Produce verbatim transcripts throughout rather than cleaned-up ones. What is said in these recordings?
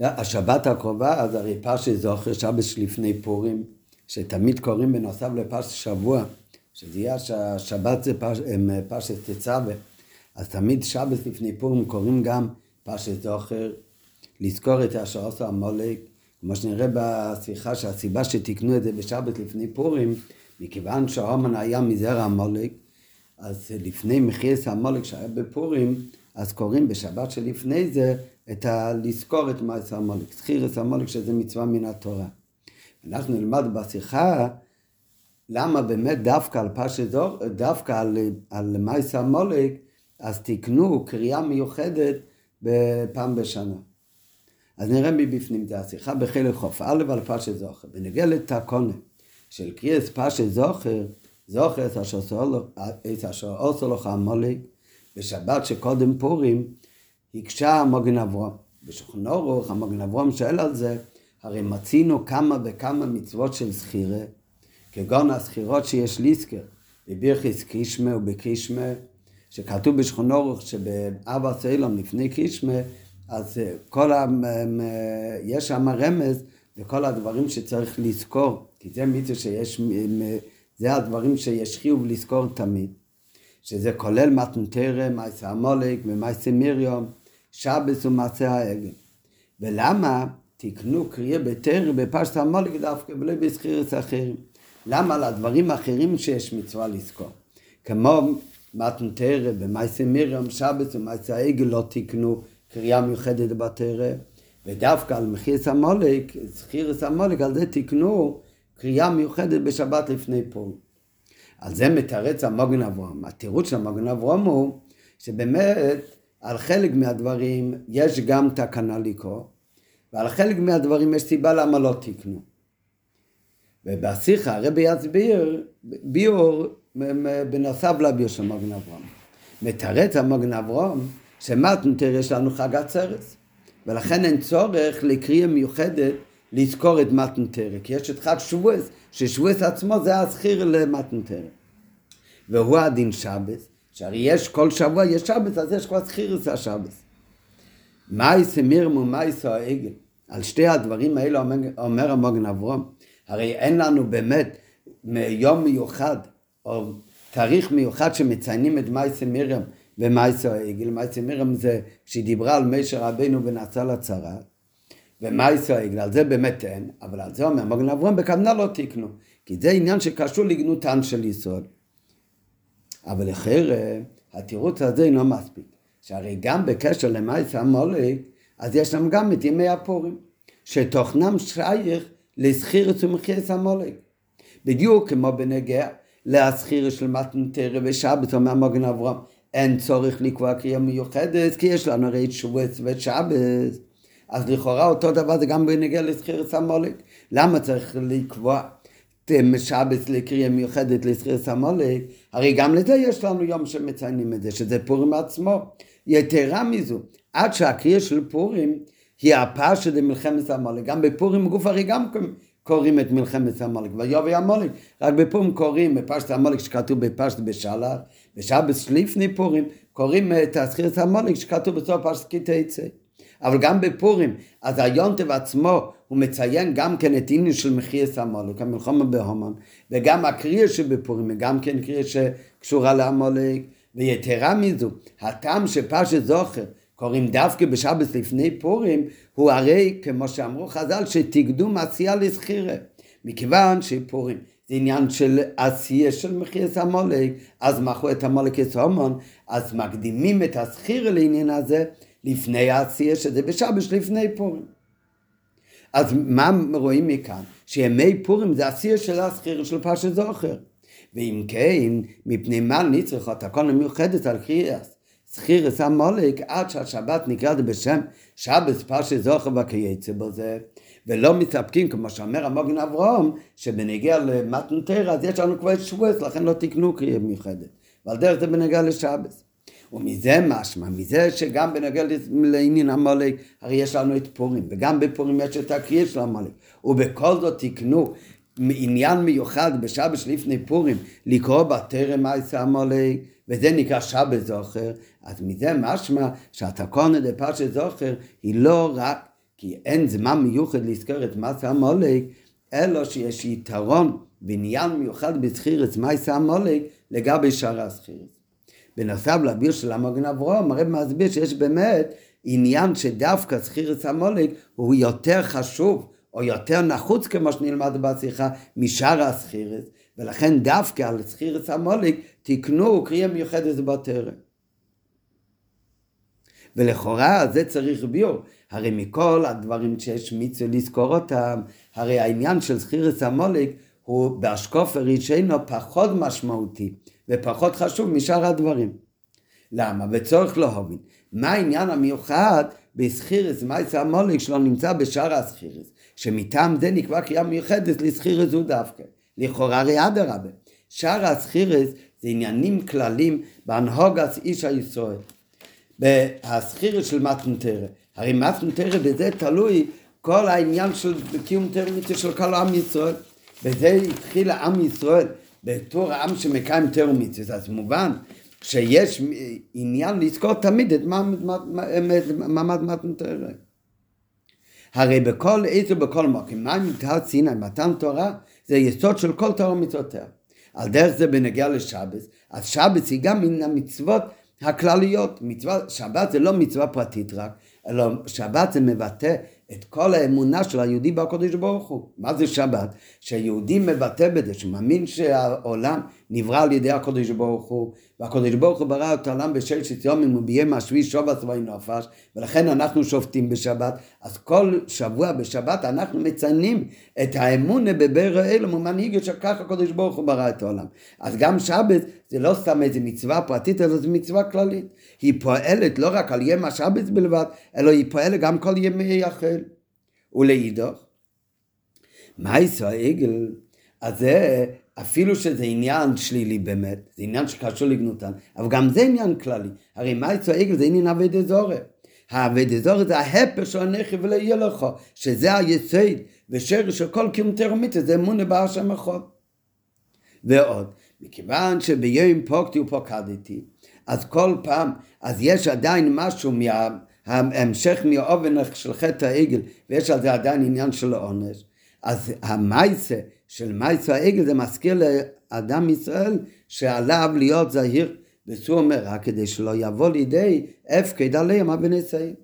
השבת הקרובה, אז הרי פרשת זוכר שבס לפני פורים, שתמיד קוראים בנוסף לפרשת שבוע, שזה יהיה שהשבת זה פרשת תצווה, אז תמיד שבס לפני פורים קוראים גם פרשת זוכר, לזכור את אשר עשה עמלק, כמו שנראה בשיחה שהסיבה שתקנו את זה בשבת לפני פורים, מכיוון שהאומן היה מזרע עמלק, אז לפני מחייס עמלק שהיה בפורים, אז קוראים בשבת שלפני זה, את ה... לזכור את מעשה עמלק, זכירת עמלק שזה מצווה מן התורה. אנחנו נלמד בשיחה, למה באמת דווקא על פרשת זוכר, דווקא על, על מעשה עמלק, אז תקנו קריאה מיוחדת בפעם בשנה. אז נראה מבפנים זה השיחה בחלק חוף א' על פרשת זוכר, ונגלת תקונה, של קריאת פרשת זוכר, זוכר את אשר עשה לך עמלק, בשבת שקודם פורים, הקשה המגן אברהם. בשולחן ארוך המגן אברהם שואל על זה, הרי מצינו כמה וכמה מצוות של זכירה, כגון הזכירות שיש לזכר, בברכס קישמה ובקישמה, שכתוב בשולחן ארוך שבאבא סלום לפני קישמה, אז כל ה... יש שם רמז וכל הדברים שצריך לזכור, כי זה מיצו שיש, זה הדברים שיש חיוב לזכור תמיד, שזה כולל מתן תורה, מעשה עמלק ומעשה מרים, שבס ומעשה העגל. ולמה תקנו קריאה בתורה בפרשת עמלק דווקא ולא בזכירת אחרים? למה על הדברים האחרים שיש מצווה לזכור? כמו מתן תורה ומעשה מרים, שבס ומעשה העגל לא תקנו קריאה מיוחדת בתורה, ודווקא על מחייס עמלק, זכירת עמלק, על זה תקנו קריאה מיוחדת בשבת לפני פורים. על זה מתרץ המגן אברהם. התירוץ של המגן אברהם הוא שבאמת על חלק מהדברים יש גם תקנה לקרוא, ועל חלק מהדברים יש סיבה למה לא תקנו. ובשיחה הרבי יסביר ביור בנוסף לביור של המגן אברהם. מתרץ המגן אברהם שמתן תורה יש לנו חג עצרת, ולכן אין צורך לקריאה מיוחדת לזכור את מתן תורה, כי יש את חג שבועס, ששבועס עצמו זה הזכיר למתן תורה. והוא הדין שבס, שהרי יש כל שבוע יש שבס, אז יש כבר זכיר את השבס. מעשה מרים ומעשה העגל, על שתי הדברים האלה אומר המגן אברהם, הרי אין לנו באמת יום מיוחד, או תאריך מיוחד שמציינים את מעשה מרים ומעשה העגל. מעשה מרים זה שדיברה על משה רבנו ונעשה לה צרה, ומעשה העגל, על זה באמת אין, אבל על זה אומר, המגן אברהם בכוונה לא תקנו, כי זה עניין שקשור לגנותן של ישראל. אבל אחר, התירוץ הזה אינו מספיק, שהרי גם בקשר למעשה עמלק, אז יש לנו גם את ימי הפורים, שתוכנם שייך לזכירת ומחייס עמלק. בדיוק כמו בנגע, להזכיר של מתן תורה ושבת, אומר המגן אברהם, אין צורך לקבוע קריאה מיוחדת, כי יש לנו הרי שבועס ושבת, אז לכאורה אותו דבר זה גם בנגיע לזכירת עמלק. למה צריך לקבוע שבס לקריאה מיוחדת לזכירת עמלק? הרי גם לזה יש לנו יום שמציינים את זה, שזה פורים עצמו. יתרה מזו, עד שהקריאה של פורים היא הפשע למלחמת עמלק. גם בפורים גוף הרי גם קוראים את מלחמת עמלק, ויובי עמלק. רק בפורים קוראים בפשע עמלק שכתוב בפשע בשלח, בשבס לפני פורים קוראים את הזכירת עמלק שכתוב בסוף פשע כי יצא. אבל גם בפורים, אז היונטב עצמו, הוא מציין גם כן את עניין של מחייס עמלק, המלחמה בהומן, וגם הקריאה שבפורים, גם כן קריאה שקשורה לעמלק, ויתרה מזו, הטעם שפרשת זוכר, קוראים דווקא בשבת לפני פורים, הוא הרי, כמו שאמרו חז"ל, שתקדום עשייה לזכירה, מכיוון שפורים, זה עניין של עשייה של מחייס עמלק, אז מחו את עמלק את הומן, אז מקדימים את הזכירה לעניין הזה, לפני העשייה שזה בשבת לפני פורים. אז מה רואים מכאן? שימי פורים זה העשייה של הזכירה של פרשת זוכר. ואם כן, מפני מה נצריך התקנה מיוחדת על קריאת זכירת עמלק עד שהשבת נקראת בשם שבס פרשת זוכר וכיוצא בזה, ולא מתאפקים כמו שאומר המגן אברהם, שבנגיע למתן תורה אז יש לנו כבר שבועס, לכן לא תקנו קריאה מיוחדת. ועל דרך זה בנגיע לשבס. ומזה משמע, מזה שגם בנוגע לעניין עמלק, הרי יש לנו את פורים, וגם בפורים יש את הקריאה של עמלק, ובכל זאת תקנו עניין מיוחד בשבת לפני פורים, לקרוא בתורה מעשה עמלק, וזה נקרא שבס זוכר. אז מזה משמע שהתקנה דפרשת זוכר היא לא רק כי אין זמן מיוחד לזכור את מעש המולק, אלא שיש יתרון בעניין מיוחד בזכירת מעש המולק לגבי שאר הזכירות. בנוסף להבהיר של המגן אברהם, הרב מסביר שיש באמת עניין שדווקא זכירת המולק הוא יותר חשוב או יותר נחוץ, כמו שנלמד בשיחה, משאר הזכירות, ולכן דווקא על זכירת המולק תקנו קריאה מיוחדת בתורה. ולכאורה זה צריך ביור, הרי מכל הדברים שיש מצווה לזכור אותם, הרי העניין של זכירת המולק הוא בהשקפה ראשונה פחות משמעותי ופחות חשוב משאר הדברים. למה? וצריך להבין מה העניין המיוחד בזכירת מעש המולק שלא נמצא בשאר הזכירות, שמטעם זה נקבע קריאה מיוחדת לזכירת זו דווקא. לכאורה הרי אדרבה, שאר הזכירות זה עניינים כלליים בהנהגת איש הישראל. בהזכירות של מתן תורה, הרי מתן תורה בזה תלוי כל העניין של קיום תורה של כל עם ישראל, בזה התחיל העם ישראל בתור העם שמקיים תורה ומצוות. אז מובן שיש עניין לזכור תמיד את מעמד מתן תורה. הרי בכל עת ובכל מקום, מה מתן סיני, מתן תורה זה יסוד של כל תורה ומצוותיה. על דרך זה בנגיע לשבת, אז שבת היא גם מן המצוות הכלליות. מצווה, שבת זה לא מצווה פרטית רק, אלא שבת זה מבטא את כל האמונה של היהודי בקדוש ברוך הוא. מה זה שבת? שהיהודי מבטא בזה, שמאמין שהעולם נברא על ידי הקדוש ברוך הוא, והקדוש ברוך הוא ברא את העולם בששת ימים וביום השביעי שבת ונופש, ולכן אנחנו שובתים בשבת. אז כל שבוע בשבת אנחנו מציינים את האמונה בבורא עולם ומנהיגו, שכך הקדוש ברוך הוא ברא את העולם. אז גם שבת זה לא סתם איזו מצווה פרטית, אלא זו מצווה כללית. היא פועלת לא רק על יום השבת בלבד, אלא היא פועלת גם כל ימי החול. ולעידוך, מה ישראל? אז זה, אפילו שזה עניין שלילי באמת, זה עניין שקשור לגנותן, אבל גם זה עניין כללי. הרי מה ישראל זה עניין עבודת זרה. העבודת זרה זה ההפך של הנכי ולא יהיה לך, שזה היסוד ושורש של כל קיום תורה ומצוות, זה אמונה בהשם אחד. ועוד, מכיוון שביום פקדתי ופקדתי, אז כל פעם, אז יש עדיין משהו מה... המשך מהאובן של חטא העגל, ויש על זה עדיין עניין של עונש. אז המעשה של מעשה העגל זה מזכיר לאדם ישראל שעליו להיות זהיר, ושהוא אומר רק כדי שלא יבוא לידי הפקד עליהם הבנסיין,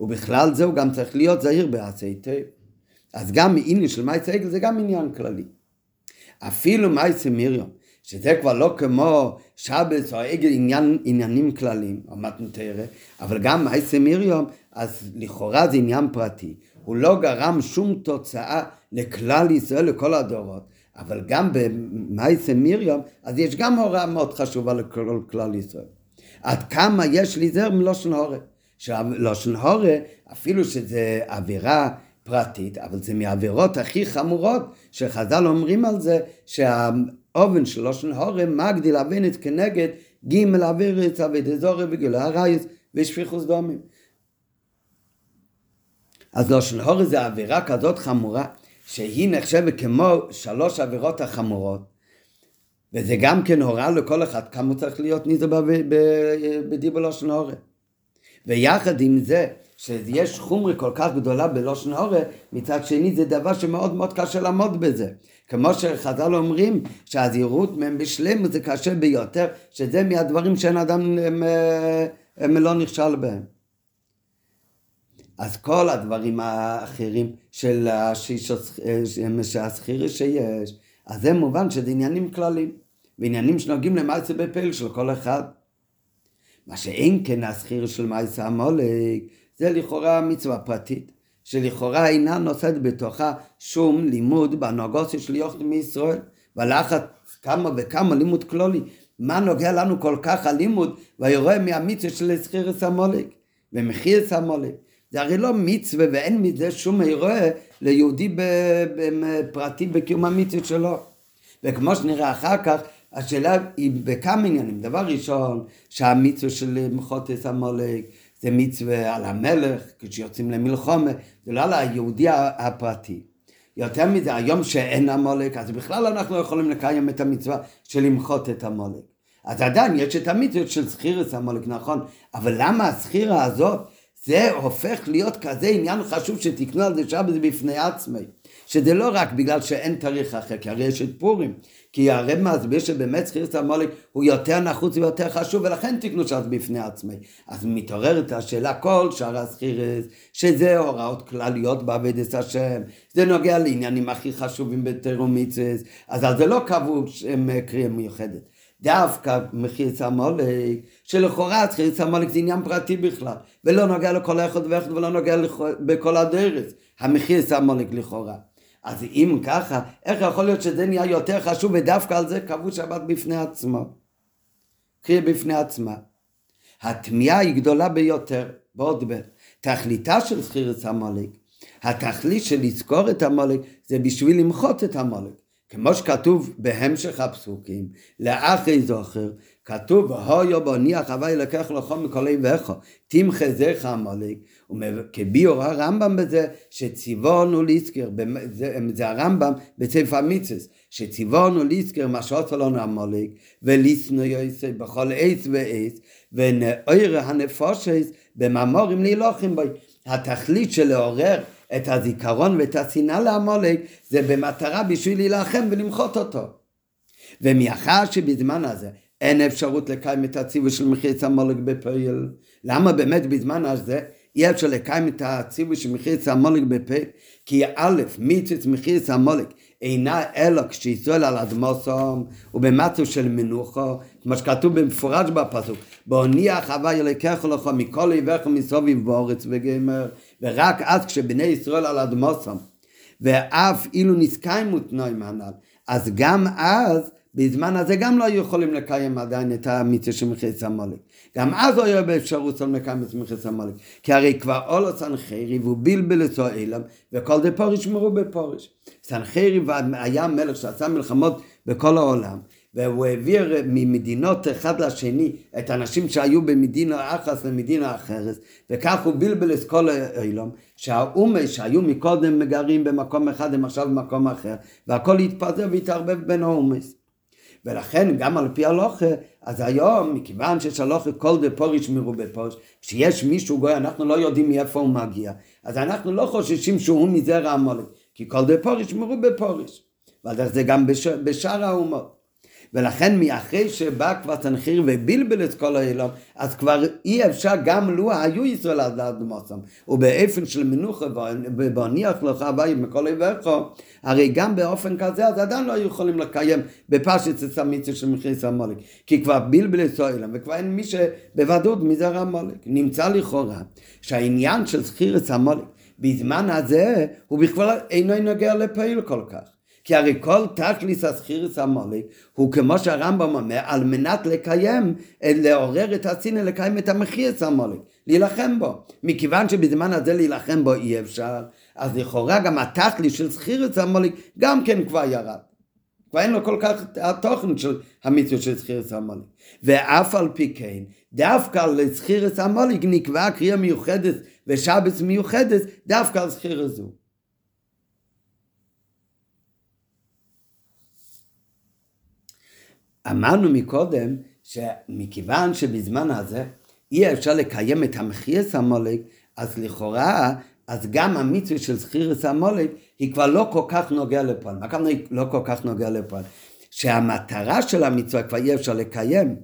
ובכלל זה הוא גם צריך להיות זהיר בעשי טוב. אז גם העניין של מעשה העגל זה גם עניין כללי. אפילו מעשה מרים, שזה כבר לא כמו שבת או עגל עניין, עניינים כלליים, או מתן תורה, אבל גם מעש מרים, אז לכאורה זה עניין פרטי. הוא לא גרם שום תוצאה לכלל ישראל, לכל הדורות, אבל גם במעש מרים, אז יש גם הוראה מאוד חשובה לכל כלל ישראל. עד כמה יש להיזהר מלשון הורה? שלשון הורה, אפילו שזה עבירה פרטית, אבל זה מהעבירות הכי חמורות, שחז"ל אומרים על זה, שה... אובן של לשון הורה מגדיל עוונת כנגד ג' עבירות עבודת זרה וגילוי עריות ושפיכות דמים. אז לשון הורה זה עבירה כזאת חמורה שהיא נחשבת כמו שלוש עבירות החמורות, וזה גם כן הוראה לכל אחד כמה צריך להיות נזהר בדיבור לשון הורה. ויחד עם זה שיש חומרה כל כך גדולה בלשון הורה, מצד שני זה דבר שמאוד מאוד קשה לעמוד בזה. כמו שחז"ל אומרים שהזהירות מהם בשלמות זה קשה ביותר, שזה מהדברים שאין אדם הם, הם לא נכשל בהם. אז כל הדברים האחרים של הזכירות שיש, אז זה מובן שזה עניינים כלליים, ועניינים שנוגעים למעשה בפעילות של כל אחד. מה שאין כן הזכירות של מעש המולק, זה לכאורה מצווה פרטית, שלכאורה אינה נושאת בתוכה שום לימוד בהנהגה של יחיד מישראל, ולאחר כמה וכמה לימוד כללי. מה נוגע לנו כל כך הלימוד והיורה מהמצווה של זכירת המולק ומחיית המולק? זה הרי לא מצווה ואין מזה שום היורה ליהודי בפרטי בקיום המצווה שלו. וכמו שנראה אחר כך, השאלה היא בכמה עניינים. דבר ראשון, שהמצווה של מחיית המולק זה מצווה על המלך, כשיוצאים למלחמה, זה לא על היהודי הפרטי. יותר מזה, היום שאין המולק, אז בכלל אנחנו יכולים לקיים את המצווה של למחות את המולק. אז עדיין יש את המצווה של זכירת המולק, נכון, אבל למה הזכירה הזאת זה הופך להיות כזה עניין חשוב שתקנו על זה שבת בפני עצמי. שזה לא רק בגלל שאין תאריך אחר, כי הרי יש את פורים, כי הרב מסביר שבאמת חירס המולק הוא יותר נחוץ ויותר חשוב, ולכן תקנו שבת בפני עצמי. אז מתעוררת השאלה כל שאר הסחירס, שזה הוראות כלליות בעבודת השם, זה נוגע לעניינים הכי חשובים בתורה ומצוות, אז זה לא קבעו קריאה מיוחדת. דווקא מחירס המולק, שלכאורה חירס המולק זה עניין פרטי בכלל, ולא נוגע לכל אחד ואחד ולא נוגע בכל הדרך, המחירס המולק לכאורה. אז אם ככה, איך יכול להיות שזה נהיה יותר חשוב, ודווקא על זה קבעו שבת בפני עצמו. קריא בפני עצמה. התמיהה היא גדולה ביותר, בעוד בין. תכליתה של חירס המולק, התכלית של לזכור את המולק, זה בשביל למחות את המולק. כמו שכתוב בהמשך הפסוקים, לאחרי זוכר, כתוב, הויו בוניח הווי לקח לכו מקולי וכו, תמחה זך המולק, וכביור הרמב"ם בזה, שציוונו לזכר, זה הרמב"ם בספר המצוות, שציוונו לזכר מה שעושה לנו המולק, ולשנוא יוסף בכל עץ ועץ, ונעורר הנפשות במאמרים להילחם בו, התכלית של לעורר, את הזיכרון ואת השנאה לעמלק, זה במטרה בשביל להילחם ולמחות אותו. ומאחר שבזמן הזה אין אפשרות לקיים את הציווי של מחירס המולק בפועל, למה באמת בזמן הזה אי אפשר לקיים את הציווי של מחירס המולק בפועל? כי א' מצוות מחירס המולק אינה אלא כשישראל על אדמוסם ובמצב של מנוחו, כמו שכתוב במפורש בפסוק, בהניח הווי לקח לך מכל עברך מסביב בארץ וגמר, ורק אז כשבני ישראל על אדמוסם, ואף אילו נזכאים ותנועים הנ"ל, אז גם אז, בזמן הזה גם לא יכולים לקיים עדיין את המצווה של מחירס המולק. גם אז היה באפשרות לקיים את מחירס המולק, כי הרי כבר עולו סנחריב ובלבל סועלם, וכל זה פורש מרו בפורש. סנחריב היה מלך שעשה מלחמות בכל העולם, והוא העביר ממדינות אחד לשני את האנשים שהיו במדינה אחת למדינה אחרת, וכך הוא בלבל את כל העולם, שהאומות שהיו מקודם גרים במקום אחד הם עכשיו במקום אחר, והכל התפזר והתערבב בין האומות. ולכן גם על פי הלוכה, אז היום, מכיוון שיש הלוכה כל דפוריש מרובי פורש, כשיש מישהו גוי, אנחנו לא יודעים מאיפה הוא מגיע, אז אנחנו לא חוששים שהוא מזרע המולק, כי כל דפוריש מרובי פורש, ועל זה גם בש... בשאר האומות. ולכן מאחרי שבא כבר סנחריב ובלבל את כל העולם, אז כבר אי אפשר גם לו היו ישראל עד אדמוסם, ובאופן של מנוחה ובניח לך הבית מכל עברך, הרי גם באופן כזה אז עדיין לא היו יכולים לקיים בפשט את המצווה של מחירס המולק, כי כבר בלבל את העולם, וכבר אין מי שבוודאות מזרע המולק. נמצא לכאורה שהעניין של חירס המולק בזמן הזה הוא בכלל אינו נוגע לפעיל כל כך, כי הרי כל תכלית חירס המולק הוא כמו שהרמב"ם אומר, על מנת לקיים, לעורר את השנאה, לקיים את מחירס המולק, להילחם בו. מכיוון שבזמן הזה להילחם בו אי אפשר, אז לכאורה גם התכלית של חירס המולק גם כן כבר ירד. כבר אין לו כל כך התוכן של המצווה של חירס המולק. ואף על פי כן, דווקא לחירס המולק נקבעה קריאה מיוחדת ושבת מיוחדת דווקא על חירס זו. אמרנו מקודם שמכיוון שבזמן הזה אי אפשר לקיים את מחירס המולק, אז לכאורה, אז גם המצווה של חירס המולק היא כבר לא כל כך נוגע לפועל. מה כמובן היא לא כל כך נוגע לפועל? שהמטרה של המצווה כבר אי אפשר לקיים,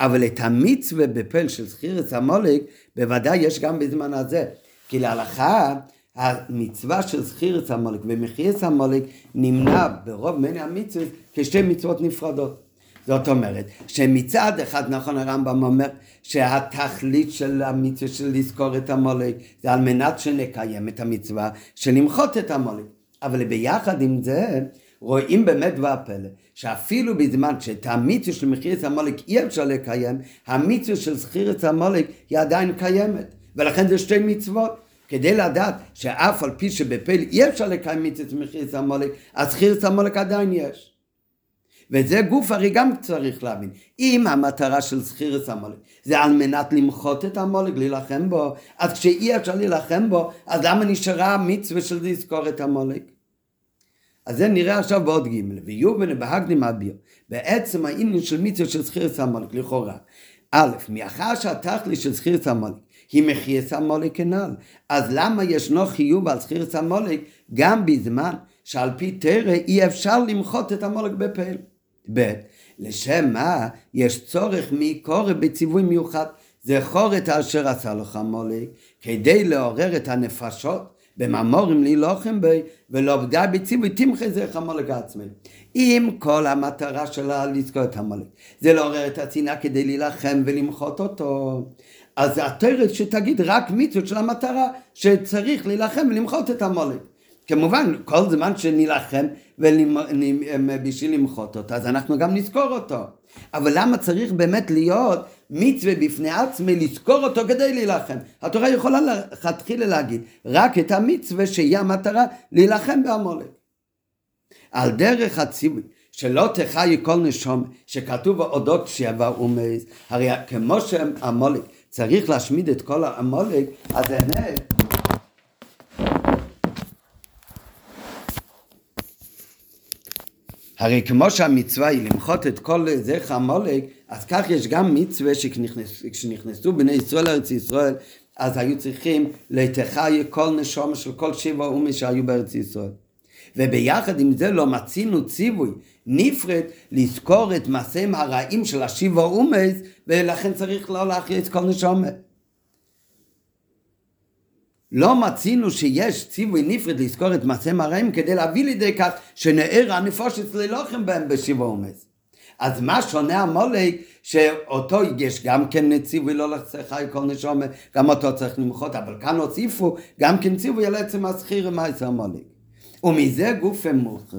אבל את המצווה בפועל של חירס המולק בוודאי יש גם בזמן הזה, כי להלכה המצווה של חירס המולק ומחירס המולק נמנע ברוב מן המצוות כשתי מצוות נפרדות. זאת אומרת, שמצד אחד, נכון, הרמב"ם אומר שהתכלית של המצווה של לזכור את המולק, זה על מנת שנקיים את המצווה של למחות את המולק. אבל ביחד עם זה, רואים באמת והפלא, שאפילו בזמן שאת המצווה של מחירס המולק אי אפשר לקיים, המצווה של חירס המולק היא עדיין קיימת, ולכן זה שתי מצוות. כדי לדעת שאף על פי שבפלא אי אפשר לקיים מצווה של מחירס המולק, אז חירס המולק עדיין יש. וזה גוף הרי גם צריך להבין, אם המטרה של חירס המולק זה על מנת למחות את המולק, להילחם בו, אז כשאי אפשר להילחם בו, אז למה נשארה המצווה של לזכור את המולק? אז זה נראה עכשיו בעוד ג' ויובן בהקדים אביר, בעצם העניין של מצווה של חירס המולק לכאורה, א', מאחר שהתכלית של חירס המולק היא מחייס המולק כנ"ל. אז למה ישנו חיוב על שחייס המולק גם בזמן שעל פי תרא אי אפשר למחות את המולק בפעל? ב' לשם מה יש צורך מקורא בציווי מיוחד, זכור את אשר עשה לך המולק, כדי לעורר את הנפשות במאמורים להילחם בי, ולא פגע בציווי תמחה זך המולק העצמי. אם כל המטרה שלה לזכור את המולק, זה לעורר את השנאה כדי להילחם ולמחות אותו, אז התורה שתגיד רק מיצות של המטרה שצריך להילחם ולמחות את המולק. כמובן, כל זמן שנלחם בשביל למחות אותו, אז אנחנו גם נזכור אותו. אבל למה צריך באמת להיות מצווה בפני עצמי, לזכור אותו כדי להילחם? התורה יכולה להתחיל להגיד רק את המצווה שהיא המטרה להילחם בהמולך. על דרך הציווי, שלא תחי כל נשום, שכתוב אודות שבע ומייס, הרי כמו שהמולך צריך להשמיד את כל המולך, אז באמת... הרי כמו שהמצווה היא למחות את כל זכר המולק, אז כך יש גם מצווה שכשנכנסו בני ישראל לארץ ישראל, אז היו צריכים להתחי כל נשום של כל שבע אומי שהיו בארץ ישראל. וביחד עם זה לא מצינו ציווי נפרד לזכור את מעשיהם הרעים של השבע אומי, ולכן צריך לא להחיה את כל נשום. לא מצינו שיש ציווי נפרד לזכור את מעשיהם הרעים כדי להביא לידי כך שנער הנפש להילחם בהם בשבע אומץ. אז מה שונה המולך שאותו יש גם כן ציווי לא לחי כל נשמה, גם אותו צריך למחות, אבל כאן הוסיפו גם כן ציווי על עצם הסחיר מעש המולך. ומזה גוף מוכח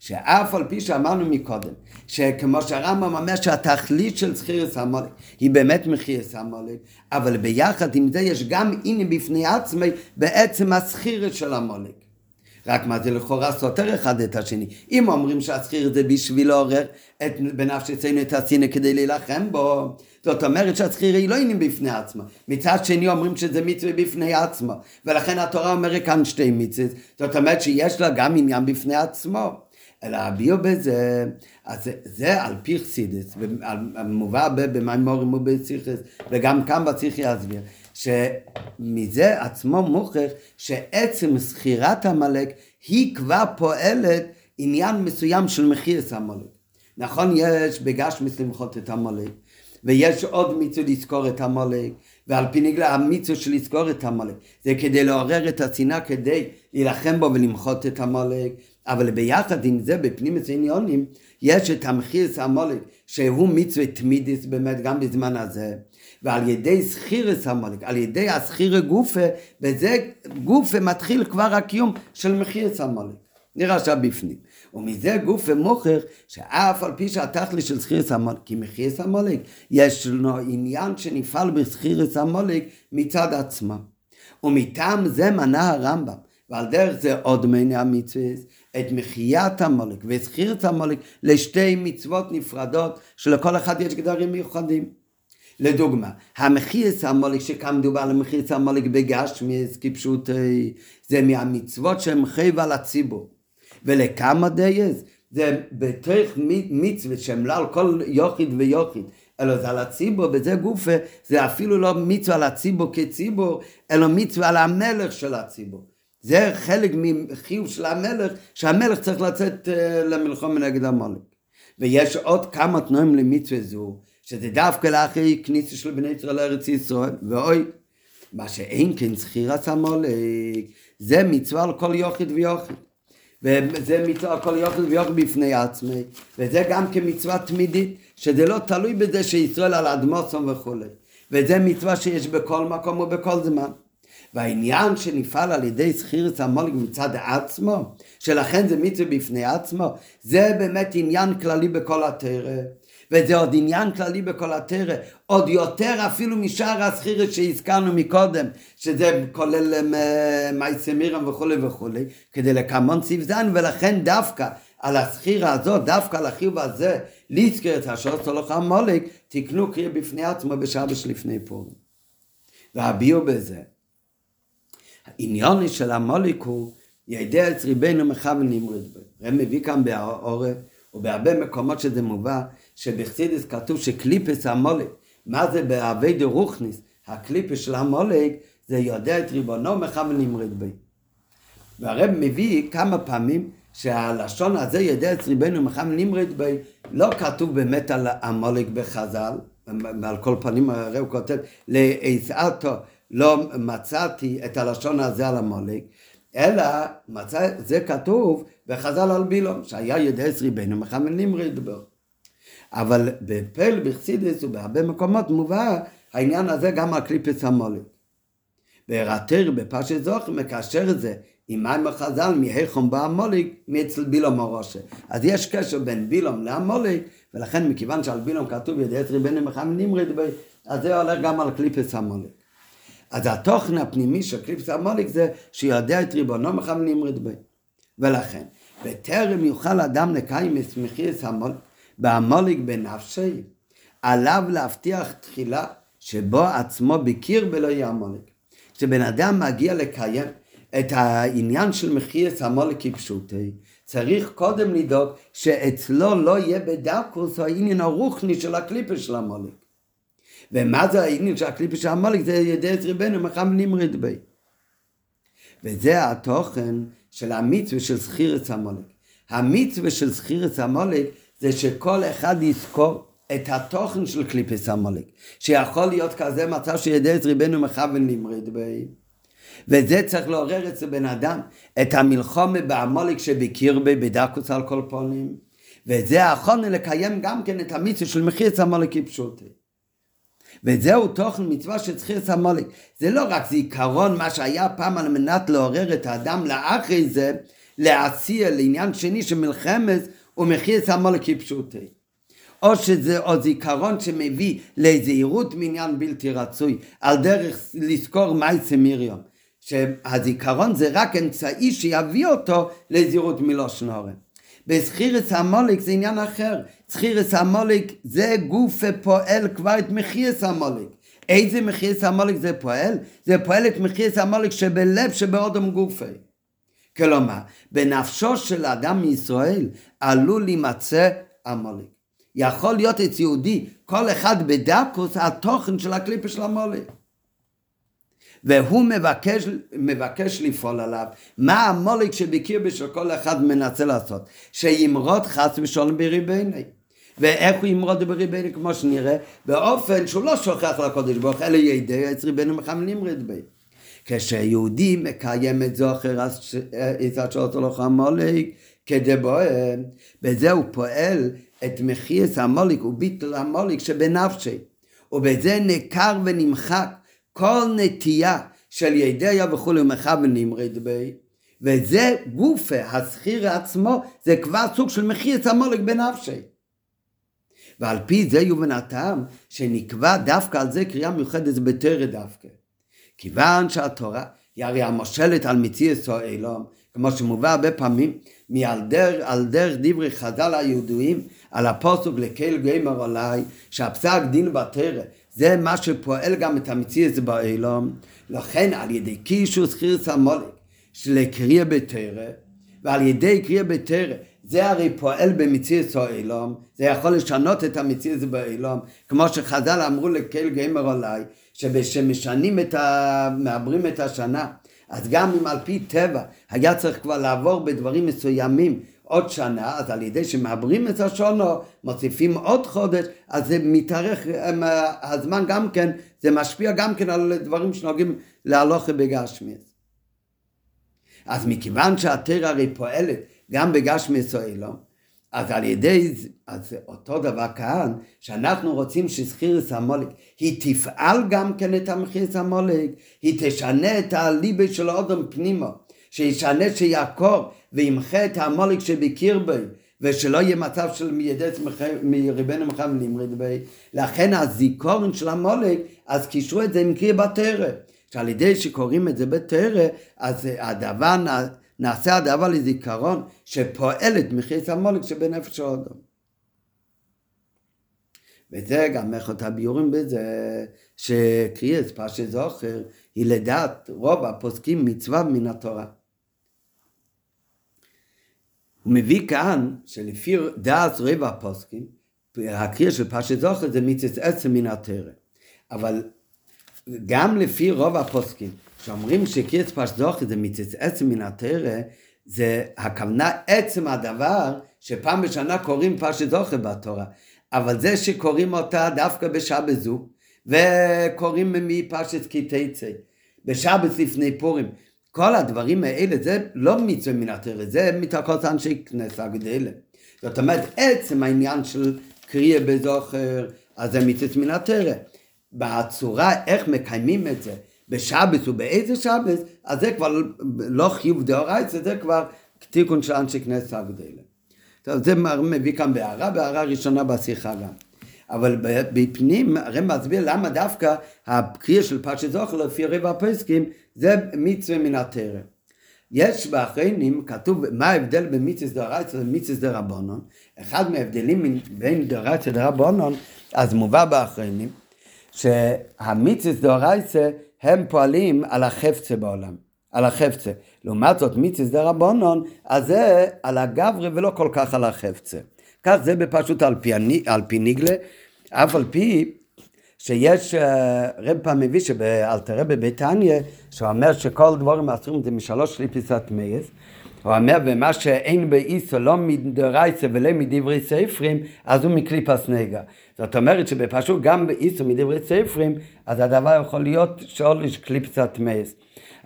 שאף על פי שאמרנו מקודם, שכמו שהרמב"ם אומר שהתכלית של סחייס המולך היא באמת מחייס המולך, אבל ביחד עם זה יש גם הנה בפני עצמי בעצם הסחייס של המולך. רק מה זה לכאורה סותר אחד את השני. אם אומרים שהסחייס זה בשביל לעורר בנפשנו את השנאה כדי להילחם בו, זאת אומרת שהסחייס היא לא הנה בפני עצמה. מצד שני אומרים שזה מצווה בפני עצמה, ולכן התורה אומרת כאן שתי מצוות, זאת אומרת שיש לה גם עניין בפני עצמו. אלא הביאו בזה, אז זה על פי חסידס, מובא במיימורים ובשיחס, וגם כאן בשיח יסביר, שמזה עצמו מוכח שעצם סחירת המלך היא כבר פועלת עניין מסוים של מחייס המלך. נכון, יש בגשמס למחות את המלך, ויש עוד מיצו לזכור את המלך, ועל פי נגלה המיצו של לזכור את המלך, זה כדי לעורר את השנאה, כדי להילחם בו ולמחות את המלך, אבל ביחד עם זה בפנימיות העניונים יש את המחייס המולך שהוא מצווה תמידיס באמת גם בזמן הזה, ועל ידי סחייס המולך, על ידי הסחיר גופה, וזה גופה מתחיל כבר הקיום של מחייס המולך נראה שבפנים. ומזה גופה מוכח שאף על פי שהתכלית של סחייס המולך כי מחייס המולך יש לו עניין שנפעל בסחייס המולך מצד עצמה, ומטעם זה מנה הרמב"ם ועל דרך זה עוד מני המצווה את מחיית המולק וסחירת המולק לשתי מצוות נפרדות שלכל אחד יש גדרים מיוחדים. לדוגמה, המחייס המולק שכאן מדובר על מחייס המולק בגשמיס כפשוט זה מהמצוות שהם חייב על הציבור, ולכמה דייז זה בתוך מצוות שהם לא על כל יוחיד ויוחיד אלא זה על הציבור, וזה גופה זה אפילו לא מצווה על הציבור כציבור אלא מצווה על המלך של הציבור. זה חלק מחיוב של המלך, שהמלך צריך לצאת uh, למלחום נגד המלך. ויש עוד כמה תנאים למצווה זו, שזה דווקא לאחרי כניסה של בני ישראל לארץ ישראל, ואוי, מה שאין כן סחירת המלך, זה מצווה על כל יוחיד ויוחיד, וזה מצווה על כל יוחיד ויוחיד בפני עצמי, וזה גם כמצווה תמידית, שזה לא תלוי בזה שישראל על אדמוסם וכו', וזה מצווה שיש בכל מקום ובכל זמן. והעניין שנפעל על ידי סחייס המולך מצד עצמו, שלכן זה מצווה בפני עצמו, זה באמת עניין כללי בכל התורה, וזה עוד עניין כללי בכל התורה, עוד יותר אפילו משאר הסחייס שהזכרנו מקודם, שזה כולל מעשה מרים וכו' וכו', כדי לקמון סעיף ז', ולכן דווקא על הסחיירה הזאת, דווקא על החיוב הזה, להזכיר את אשר עשה לך המולך, תקנו קריא בפני עצמו בשבת לפני פורים. והביאו בזה. העניין של המולק הוא ידע את ריבנו מכוון נמרד בו. הם מביא כאן בעורף ובהרבה מקומות שזה מובא, שבחסידס כתוב שקליפס המולק, מה זה בעבודת רוחנית, הקליפה של המולג זה יודע את ריבונו מכוון נמרד בי. והרב מביא כמה פעמים שהלשון הזה יודע את ריבונו מכוון נמרד בי לא כתוב באמת על המולג בחז"ל, ועל כל פנים הרב כותב לעשאתו לא מצאתי את הלשון הזה על המולג, אלא מצא, זה כתוב בחז"ל על בילום, שהיה יודע את ריבונו מכוון נמרד בי. אבל בפל, בחסידות ובהרבה מקומות מובא העניין הזה גם על קליפת המולג. והרט"ר בפרשת זוכר מקשר את זה עם מים החז"ל מהיכון בא המולג מאצל בילום הראשי. אז יש קשר בין בילום להמולג, ולכן מכיוון שעל בילום כתוב יודע את ריבונו מכוון נמרד בי, אז זה הולך גם על קליפת המולג. אז התוכן הפנימי של קליפת המולג זה שיודע את ריבונו מכוון נמרד בי. ולכן, בטרם יוכל אדם לקיים מסמיכיס המולג, והמולג בנפשי, עליו להבטיח תחילה שבו עצמו ביקיר בלוי המולג. כשבן אדם מגיע לקיים את העניין של מחייס המולג כפשוטי, צריך קודם לדאוג שאצלו לא יהיה בדקוס העניין הרוחני של הקליפה של המולג. ומה זה העניין של הקליפה של המולג? זה יודע את ריבונו מכוון נמרד בי. וזה התוכן של המצווה של זכירת המולג. המצווה של זכירת המולג זה שכל אחד יזכור את התוכן של קליפת המולג, שיכול להיות כזה מצב שידע את ריבונו מכוון נמרד בי. וזה צריך לעורר אצל בן אדם את המלחמה בהמולג שביקיר בי בדקוס על כל פנים, וזה האחרון לקיים גם כן את המצווה של מחיית המולג כפשוטי. וזהו תוכן מצווה של זכירת המולג. זה לא רק זה עיקרון מה שהיה פעם על מנת לעורר את האדם לאחרי זה, להציע לעניין שני של מלחמת, ומחייס המולג כפשוטי. או שזה עוד זיכרון שמביא לזהירות מעניין בלתי רצוי, על דרך לזכור מעשה מרים, שהזיכרון זה רק אמצעי שיביא אותו לזהירות מלשון הרע. בזכירת המולג זה עניין אחר. זכירת המולג זה גוף פועל כבר את מחייס המולג. איזה מחייס המולג זה פועל? זה פועל את מחייס המולג שבלב שבאודם גופי. כלומר, בנפשו של אדם מישראל עלול להימצא המולג. יכול להיות את יהודי, כל אחד בדקוס, התוכן של הקליפה של המולג. והוא מבקש, מבקש לפעול עליו. מה המולג שביקיר בשביל כל אחד מנסה לעשות? שימרוד חס ושלום בריבוני. ואיך הוא ימרוד בריבוני כמו שנראה? באופן שהוא לא שוכח לקודש ברוך, אלא ידע את ריבונו מכוון נמרד בי. כשיהודי מקיים את זוכר עשת שעות הולך המולג כדבוהם, בזה הוא פועל את מחייס המולג וביטול המולג שבנפשי, ובזה ניכר ונמחק כל נטייה של ידיה וכולי ומכוון נמרד בי, וזה גופה, הזכיר עצמו, זה כבר סוג של מחייס המולג בנפשי. ועל פי זה יובן הטעם שנקבע דווקא על זה קריאה מיוחדת בתורה דווקא. כיוון שהתורה היא הרי המושלת על מציאות העולם, כמו שמובא הרבה פעמים, מעל דרך דברי חז"ל הידועים, על הפסוק לקהל גמר עלי, שהפסק דין בתורה, זה מה שפועל גם את המציאות בעולם. לכן על ידי קישור זכירת המולג, לקרוא בתורה, ועל ידי קריאה בתורה, זה הרי פועל במציאות העולם, זה יכול לשנות את המציאות בעולם, כמו שחז"ל אמרו לקהל גמר עלי, שבשמשנים את ה... מעברים את השנה, אז גם אם על פי טבע היה צריך כבר לעבור בדברים מסוימים עוד שנה, אז על ידי שמעברים את השנה, מוסיפים עוד חודש, אז זה מתארך הזמן גם כן, זה משפיע גם כן על דברים שנוגעים להלוכה בגשמיות. אז מכיוון שהתורה הרי פועלת גם בגשמיות העולם, אז על ידי, אז אותו דבר כאן, שאנחנו רוצים שזכירת המולג, היא תפעל גם כן את המחייס המולג, היא תשנה את הליבה של האדם פנימה, שישנה שיעקור וימחה את המולג שביקיר בי, ושלא יהיה מצב של ידעת מריבונו מכוון נמרד בי. לכן הזיכרון של המולג, אז קישרו את זה עם קריאה בתורה, שעל ידי שקוראים את זה בתורה, אז הדבר נע... נעשה הדבר לזיכרון שפועלת מחייס המולג שבנפש האדם. וזה גם איך אותה ביורים בזה שקריאת פרשת זוכר היא לדעת רוב הפוסקים מצווה מן התורה. הוא מביא כאן שלפי דעת רוב הפוסקים, הקריאה של פרשת זוכר זה מצוות עצם מן התורה. אבל גם לפי רוב הפוסקים, שאומרים שקרץ פשדוח זה מצץ עצם מן התורה, זה הכוונה עצם הדבר שפעם בשנה קוראים פרשת זוכה בתורה, אבל זה שקוראים אותה דווקא בשבת זו, וקוראים מפרשת כי תצא, בשבת לפני פורים, כל הדברים האלה זה לא מצווה מן התורה, זה מתעקות אנשי כנסה גדולה. זאת אומרת, עצם העניין של קריאה בזוכר, אז זה מצווה מן התורה. בצורה איך מקיימים את זה, בשבת ובאיזה שבת, אז זה כבר לא חיוב דאורייתא, זה כבר תיקון של אנשי כנסה גדולה. טוב, זה מביא כאן בהערה, בהערה ראשונה בשיחה גם. אבל בפנים, הרי מסביר למה דווקא הקריאה של פרשת זוכר לפי רוב הפוסקים, זה מצווה מן התורה. יש באחרונים, כתוב מה ההבדל בין מצווה דאורייתא למצווה דרבנן. אחד מההבדלים בין דאורייתא דרבנן, אז מובא באחרונים, שהמצווה דאורייתא הם פועלים על החפצה בעולם. על החפצה. לעומת זאת מצווה דרבנן, אז זה על הגברי ולא כל כך על החפצה. כך זה בפשוט על פי, על פי ניגלה, אף על פי שיש רב פעם מביא שבאלתר רב בביתניה, שהוא אומר שכל דבורים עשרים זה משלוש ליפיסת מייס, הוא אומר ומה שאין באיסו לא מדרייסה ולא מדברי ספרים, אז הוא מקליפס נגע. זאת אומרת שבפשוט גם באיסו מדברי ספרים, אז הדבר יכול להיות שורש קליפסת מייס.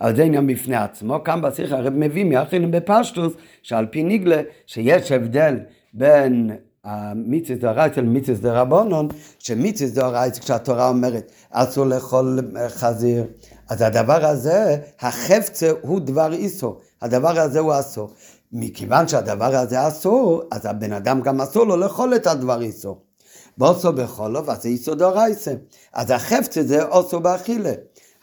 אבל זה עניין בפני עצמו, כאן בשיחה הרב מביא מאחרים בפשטוס, שעל פי ניגלה שיש הבדל בין המצווה דאורייתא למצווה דרבנן, שמצווה דאורייתא כשהתורה אומרת אסור לאכול חזיר, אז הדבר הזה, החפצה הוא דבר איסור, הדבר הזה הוא אסור. מכיוון שהדבר הזה אסור, אז הבן אדם גם אסור לו לאכול את הדבר איסור. ואוסור בכל אופן, אז זה איסור דאורייתא, אז החפצה זה אוסור באכילה.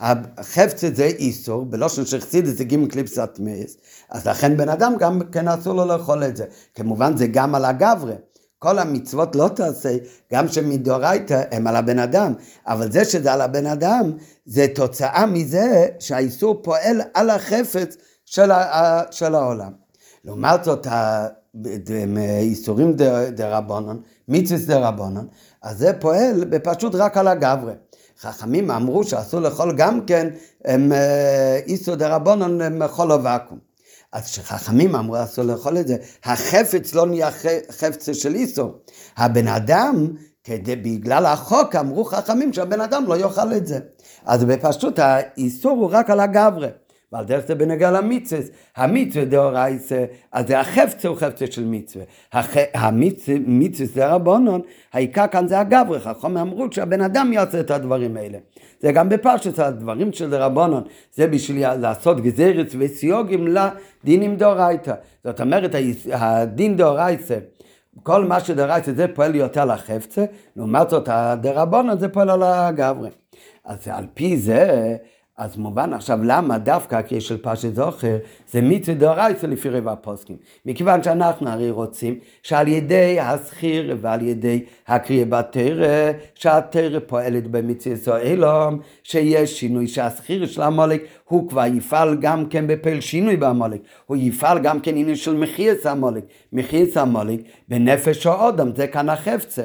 החפצת זה איסור, בלושן שחסיד זה ג' קליפסת מייס, אז לכן בן אדם גם כן אסור לו לאכול את זה. כמובן זה גם על הגברי, כל המצוות לא תעשה, גם שמדאורייתא הם על הבן אדם, אבל זה שזה על הבן אדם, זה תוצאה מזה שהאיסור פועל על החפץ של, ה... של העולם. לעומת זאת, האיסורים דרבנן, מצווה דרבנן, אז זה פועל בפשוט רק על הגברי. חכמים אמרו שאסור לאכול גם כן איסור דרבנן מחול ואקום. אז כשחכמים אמרו אסור לאכול את זה, החפץ לא נהיה חפץ של איסור. הבן אדם, כדי, בגלל החוק אמרו חכמים שהבן אדם לא יאכל את זה. אז בפשוט האיסור הוא רק על הגברי. ועל דרך זה בנגע למצווה, המצווה דאורייתא, אז החפץ הוא חפץ של מצווה, המצווה דרבנן, העיקר כאן זה הגברי, חכמים אמרו שהבן אדם יעשה את הדברים האלה. זה גם בפשט, הדברים של דרבנן, זה בשביל לעשות גזירות וסיוגים לדינים דאורייתא. זאת אומרת, הדין דאורייתא, כל מה שדאורייתא זה פועל יותר על החפצה, לעומת זאת הדרבנן זה פועל על הגברי. אז על פי זה, אז מובן עכשיו למה דווקא הקריאה של פרשת זוכר זה מצווה דאורייתא לפי רוב הפוסקים. מכיוון שאנחנו הרי רוצים שעל ידי הזכיר ועל ידי הקריאה בתורה, שהתורה פועלת במצוות העולם, שיש שינוי, שהזכיר של עמלק הוא כבר יפעל גם כן בפעיל שינוי בעמלק, הוא יפעל גם כן עניין של מחיית עמלק, מחיית עמלק בנפש האדם, זה כאן החפצה.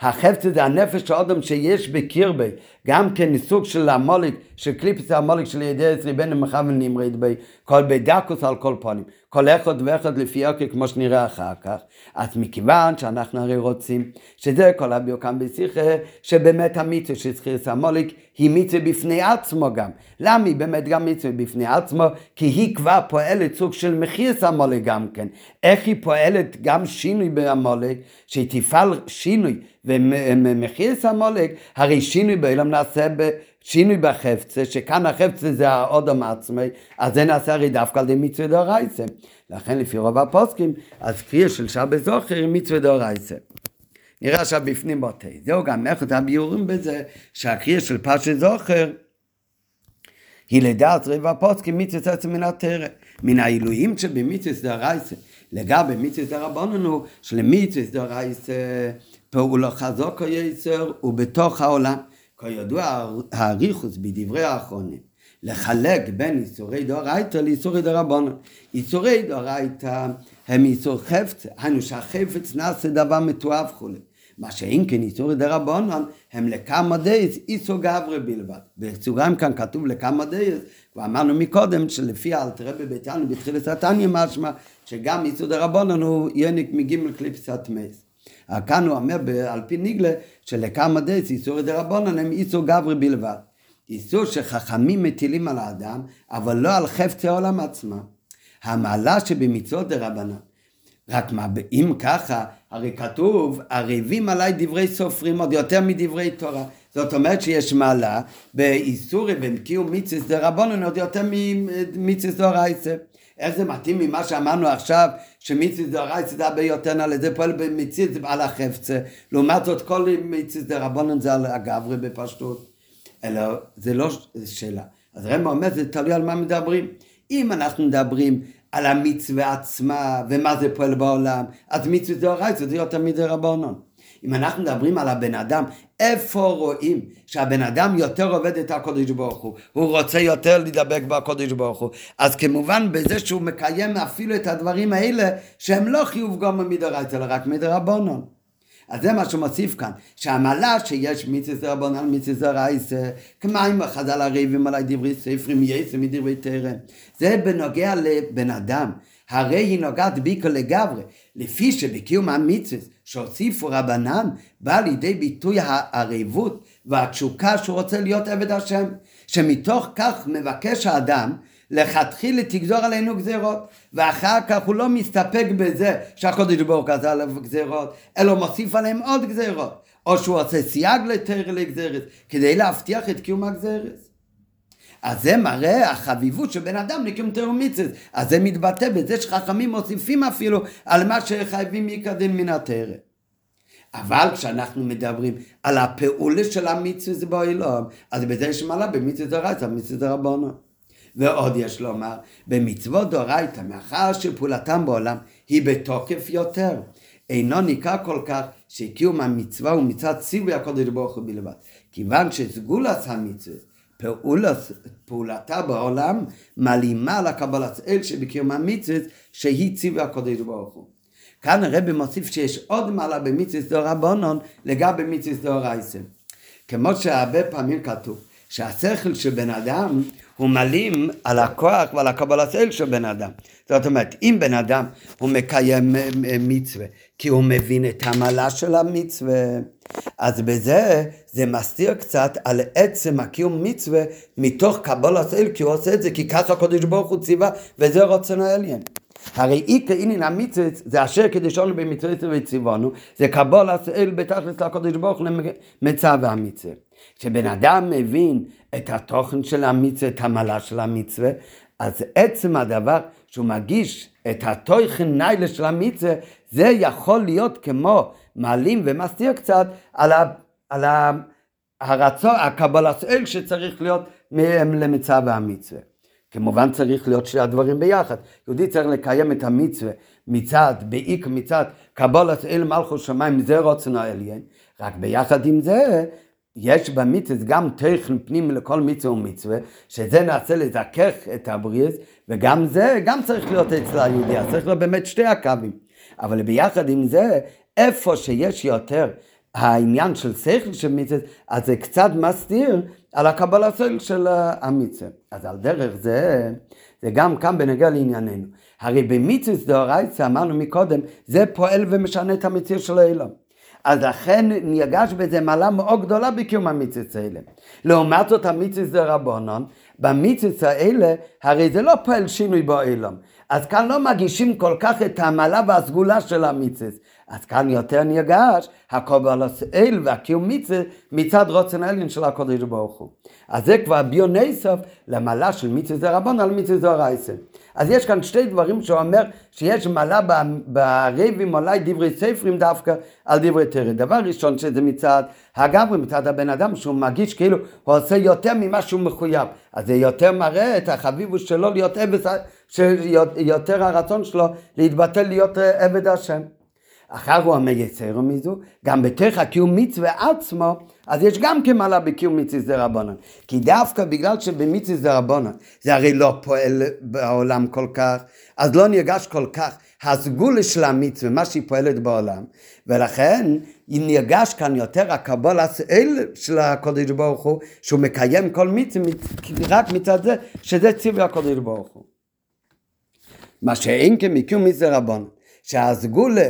החפצה זה הנפש האדם שיש בקרבי, גם כן סוג של המולק, של קליפס המולק של ידי עשרי בן המחוון נמרד בי, כל בדקוס על כל פונים, כל אחד ואחד לפי עוקר כמו שנראה אחר כך. אז מכיוון שאנחנו הרי רוצים, שזה כל הביוקם בשיחה, שבאמת המצווה של זכירת המולק היא מצווה בפני עצמו גם. למה היא באמת גם מצווה בפני עצמו? כי היא כבר פועלת סוג של מחיית המולק גם כן. איך היא פועלת גם שינוי במולק, שהיא תפעל שינוי, ומחיית המולק, הרי שינוי בעולם נעשה בשינוי בחפצה, שכאן החפצה זה האדם עצמי, אז זה נעשה הרי דווקא על ידי מצווה דאורייתא. לכן לפי רוב הפוסקים, אז קריאה של שבת זוכר היא מצווה דאורייתא. נראה עכשיו בפנים בוטי. זהו גם איך את הביאורים בזה, שהקריאה של פרשת זוכר, היא לדעת רוב הפוסקים מצווה עצם מן התורה, מן העילויים שבמצווה דאורייתא. לגבי מצווה דרבנן הוא שלמצווה דאורייתא, פעולה חזקה יצר ובתוך העולם, כידוע האריכוס בדברי האחרונים, לחלק בין איסורי דאורייתא לאיסורי דרבנן. איסורי דאורייתא הם איסור חפץ, היינו שהחפץ נעשה דבר מתועב כולי. מה שאם כן איסורי דרבנן הם לכמה דייס איסור גברא בלבד. בצוריים כאן כתוב לכמה דייס, ואמרנו מקודם שלפי האלתרבה בתניא בתחילת התניא משמע שגם איסור דרבנן הוא יונק מגימל קליפסת מייס. כאן הוא אומר על פי ניגלה שלכמה דייס איסורי דרבנן הם איסור גברא בלבד. איסור שחכמים מטילים על האדם, אבל לא על חפצי העולם עצמה. המעלה שבמצוות דרבנן. רק מה, אם ככה, הרי כתוב, הריבים עליי דברי סופרים עוד יותר מדברי תורה. זאת אומרת שיש מעלה באיסורי ובקיום מצוות דרבנן עוד יותר ממצוות דאורייתא. איך זה מתאים ממה שאמרנו עכשיו, שמצוות דאורייתא זה הרבה יותר, על זה פועל במצוות על החפצה. לעומת זאת, כל מצוות דרבנן זה על הגברא בפשטות. אלא זה לא שאלה. אז רמ"א אומר, זה תלוי על מה מדברים. אם אנחנו מדברים על המצווה עצמה, ומה זה פועל בעולם, אז מצווה דאורייתא זה יותר מדרבנן. אם אנחנו מדברים על הבן אדם, איפה רואים שהבן אדם יותר עובד את הקדוש ברוך הוא, הוא רוצה יותר להידבק בקדוש ברוך הוא, אז כמובן בזה שהוא מקיים אפילו את הדברים האלה, שהם לא חיוב גם מדאורייתא, אלא רק מדרבנן. אז זה מה שמוסיף כאן, שהמעלה שיש מצוות דרבנן, מצוות דאורייתא, כמים חז"ל הריבים עלי דברי סופרים ייסר מדברי תורה. זה בנוגע לבן אדם, הרי היא נוגעת ביקו לגברי, לפי שבקיום המצוות שהוסיפו רבנן, בא לידי ביטוי הערבות והתשוקה שהוא רוצה להיות עבד השם, שמתוך כך מבקש האדם, לכתחילה תגזור עלינו גזירות, ואחר כך הוא לא מסתפק בזה שהקדוש ברוך הוא גזר עליו גזירות, אלא מוסיף עליהם עוד גזירות, או שהוא עושה סייג לתאר לגזירת, כדי להבטיח את קיום הגזירת. אז זה מראה החביבות של בן אדם לקיום תורה ומצוות, אז זה מתבטא בזה שחכמים מוסיפים אפילו על מה שחייבים יקדם מן התורה. אבל כשאנחנו מדברים על הפעולה של המצוות בעולם, אז בזה יש מעלה במצוות דאורייתא, במצוות דרבנן. ועוד יש לומר, במצוות דאורייתא, מאחר שפעולתם בעולם היא בתוקף יותר, אינו ניכר כל כך שקיום המצווה הוא מצד ציווי הקדוש ברוך הוא בלבד, כיוון שסגולת המצוות, פעולת, פעולתה בעולם מעלימה על הקבלת אל שבקיום המצוות שהיא ציווי הקדוש ברוך הוא. כאן הרב מוסיף שיש עוד מעלה במצוות דרבנן לגבי מצוות דאורייתא. כמו שהרבה פעמים כתוב, שהשכל של בן אדם הוא מלאים על הכוח ועל הקבלת אל של בן אדם. זאת אומרת, אם בן אדם הוא מקיים מצווה, כי הוא מבין את המעלה של המצווה, אז בזה זה מסתיר קצת על עצם הקיום מצווה מתוך קבלת אל, כי הוא עושה את זה, כי ככה הקדוש ברוך הוא ציווה, וזה רצון העליון. הרי איקר אינן המצוות, זה אשר קדישנו במצוות וציוונו, זה קבלת אל בתכלס לקדוש ברוך הוא למצווה והמצווה. כשבן אדם מבין את התוכן של המצווה, את המעלה של המצווה, אז עצם הדבר שהוא מגיש את התוכן נעלה של המצווה, זה יכול להיות כמו מעלים ומסתיר קצת על, ה, על ה, הרצון, הקבלת אל שצריך להיות מהם למצווה והמצווה. כמובן צריך להיות שני הדברים ביחד. יהודי צריך לקיים את המצווה מצד, בעיק מצד, קבלת אל מלכות שמיים, זה רצון העליון. רק ביחד עם זה, יש במצוות גם טכן פנים לכל מצווה ומצווה, שזה נעשה לזכך את הבריאה, וגם זה, גם צריך להיות אצל היהודי, צריך להיות באמת שתי הקווים. אבל ביחד עם זה, איפה שיש יותר העניין של שכל של מצוות, אז זה קצת מסתיר על הקבלה של המצווה. אז על דרך זה, זה גם כאן בנוגע לענייננו. הרי במצוות דאורייתא, אמרנו מקודם, זה פועל ומשנה את המציאות של העולם. אז לכן ניגש בזה מעלה מאוד גדולה בקיום המצוות האלה. לעומת זאת המצוות דרבנן, במצוות האלה הרי זה לא פועל שינוי בעולם. אז כאן לא מגישים כל כך את המעלה והסגולה של המצוות. אז כאן יותר ניגש הקבלת אל והקיום מצוות מצד רצון העליון של הקדוש ברוך הוא. אז זה כבר ביון סוף למעלה של מצוות דרבנן על מצוות דאורייתא. אז יש כאן שתי דברים שהוא אומר שיש מעלה בריבים עלי דברי סופרים דווקא על דברי תורה. דבר ראשון שזה מצד הגברא, מצד הבן אדם שהוא מגיש כאילו הוא עושה יותר ממה שהוא מחויב. אז זה יותר מראה את החביבות שלו להיות עבד, יותר הרצון שלו להתבטל להיות עבד השם. אחר הוא המייסר מזו, גם בכך הקיום מצווה עצמו, אז יש גם כמעלה בקיום מצווה דרבנן. כי דווקא בגלל שבמצווה דרבנן, זה הרי לא פועל בעולם כל כך, אז לא נרגש כל כך הסגולה של המצווה, מה שהיא פועלת בעולם, ולכן נרגש כאן יותר הקבלה של הקדוש ברוך הוא, שהוא מקיים כל מצווה, רק מצד זה, שזה ציווי הקדוש ברוך הוא. מה שאין כמקיום מצווה דרבנן. שהסגולה,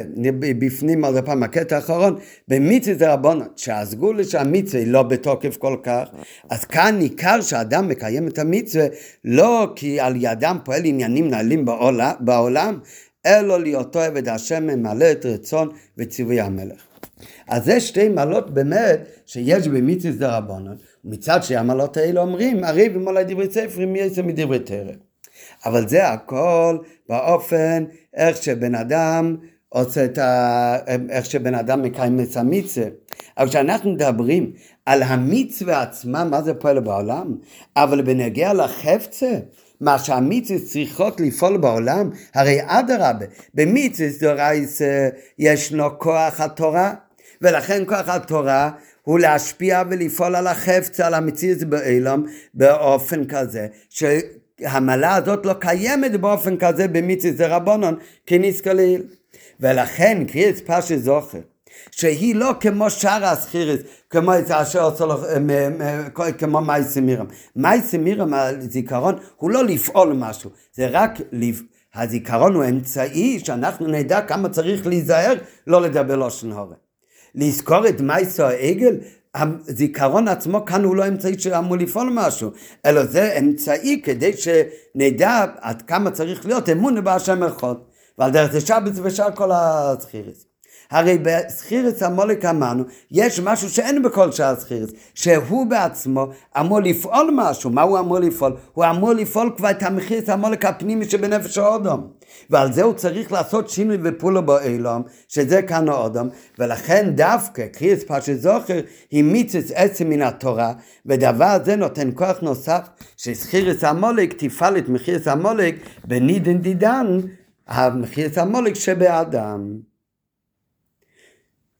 בפנים על הפעם, הקטע האחרון, במצווה דרבנן, שהסגולה שהמצווה לא בתוקף כל כך, אז כאן ניכר שאדם מקיים את המצווה, לא כי על ידם פועל עניינים נעלים בעולם, בעולם אלו להיותו עבד השם ממלא את רצון וציווי המלך. אז זה שתי מעלות באמת שיש במצווה דרבנן, מצד שהמעלות האלה אומרים, הרי במעלה דברי ספר, מי יצא מדברי תורה. אבל זה הכל באופן איך שבן אדם עושה את ה... איך שבן אדם מקיים את המצווה. אבל כשאנחנו מדברים על המצווה עצמה, מה זה פועל בעולם, אבל בנגיע לחפצה, מה שהמצווה צריכות לפעול בעולם, הרי אדרבה, במצווה דאורייתא ישנו כוח התורה, ולכן כוח התורה הוא להשפיע ולפעול על החפצה, על המציאות בעולם, באופן כזה, ש... המעלה הזאת לא קיימת באופן כזה במצווה דרבנן כנזכר לעיל. ולכן קריאת פרשת זוכר, שהיא לא כמו שאר הסחירס, כמו אשר עושה לו, כמו מעשה מרים. מעשה מרים, הזיכרון, הוא לא לפעול משהו, זה רק לפעול. הזיכרון הוא אמצעי שאנחנו נדע כמה צריך להיזהר, לא לדבר לשון הרע. לזכור את מעשה העגל, הזיכרון עצמו כאן הוא לא אמצעי שאמור לפעול משהו, אלא זה אמצעי כדי שנדע עד כמה צריך להיות אמון בהשם אחד, ועל דרך זה שבת ושאר כל הסחירס. הרי בסחירס המולק אמרנו, יש משהו שאין בכל שאר הסחירס, שהוא בעצמו אמור לפעול משהו. מה הוא אמור לפעול? הוא אמור לפעול כבר את המחירס המולק הפנימי שבנפש האדם. ועל זה הוא צריך לעשות שינוי ופעולה בעולם, שזה כאן האדם, ולכן דווקא קריאת פרשת זוכר היא מצוות עצם מן התורה, ודבר זה נותן כוח נוסף שסחירס המולק תפעל את מחירס המולק בנידין דידן, המחירס המולק שבאדם.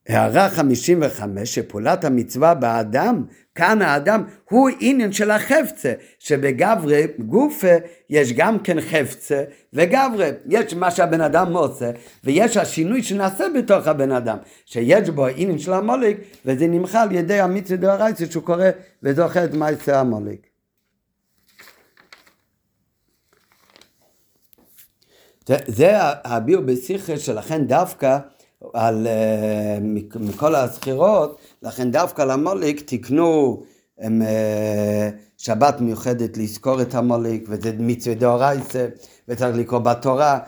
הערה חמישים וחמש, שפעולת המצווה באדם, כאן האדם הוא עניין של החפצה, שבגברי גופה יש גם כן חפצה, וגברי יש מה שהבן אדם עושה, ויש השינוי שנעשה בתוך הבן אדם, שיש בו עניין של המולק, וזה נמחל על ידי המצווה דאורייתא שהוא קורא וזוכר את מעשה המולק. זה, זה הביאור בשיחה, שלכן דווקא, על uh, מכל הסחירות, לכן דווקא למולק תקנו הם, uh, שבת מיוחדת לזכור את המולק, וזה מצווה דאורייתא, וצריך לקרוא בתורה,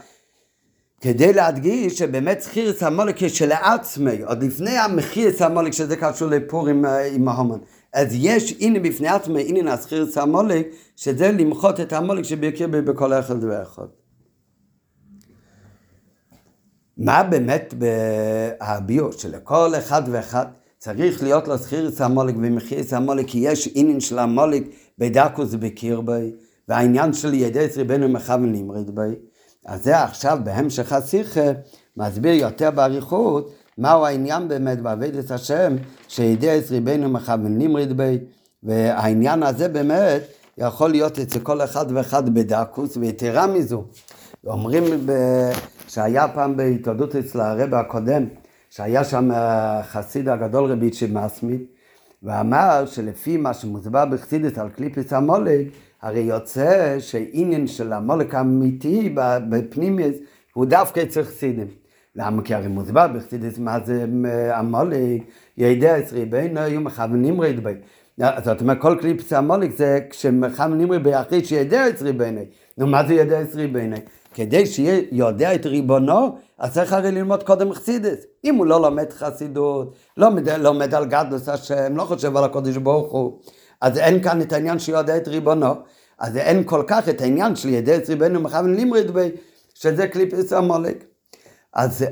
כדי להדגיש שבאמת סחירס המולק יש לעצמי, עוד לפני המחירס המולק שזה קשור לפורים עם ההומן, אז יש הנה בפני עצמי, הנה הסחירס המולק, שזה למחות את המולק שביקר בכל אחד ואחד. מה באמת הביאור שלכל אחד ואחד צריך להיות לו סחירס המולק ומחירס המולק, כי יש עניין של המולק בדקוס בקיר בי, והעניין של ידי רבנו מכוון נמרית בי. אז זה עכשיו בהמשך השיחה מסביר יותר באריכות מהו העניין באמת בעבודת השם שידי רבנו מכוון נמרית בי, והעניין הזה באמת יכול להיות אצל כל אחד ואחד בדקוס. ויתרה מזו, אומרים ב... שהיה פעם בהתעודות אצל הרב הקודם, שהיה שם החסיד הגדול רבי יצחק מסמיד, ואמר שלפי מה שמוסבר בחסידות על קליפת המולק, הרי יוצא שעניין של המולק האמיתי בפנימיות הוא דווקא אצל חסידים. למה? כי הרי מוסבר בחסידות מה זה המולק, ידע עשרי בין היו מכוונים ריד בין. זאת אומרת, כל קליפת המולק זה כשמכוונים ריד בין אחרי שידע עשרי בין היו. נו, מה זה ידע עשרי בין היו? כדי שיהיה יודע את ריבונו, אז צריך הרי ללמוד קודם חסידות. אם הוא לא לומד חסידות, לא לומד על גדלות השם, לא חושב על הקדוש ברוך הוא, אז אין כאן את העניין שיודע את ריבונו, אז אין כל כך את העניין של ידע את ריבונו מכוון למריד בי, שזה קליפת המולק. אז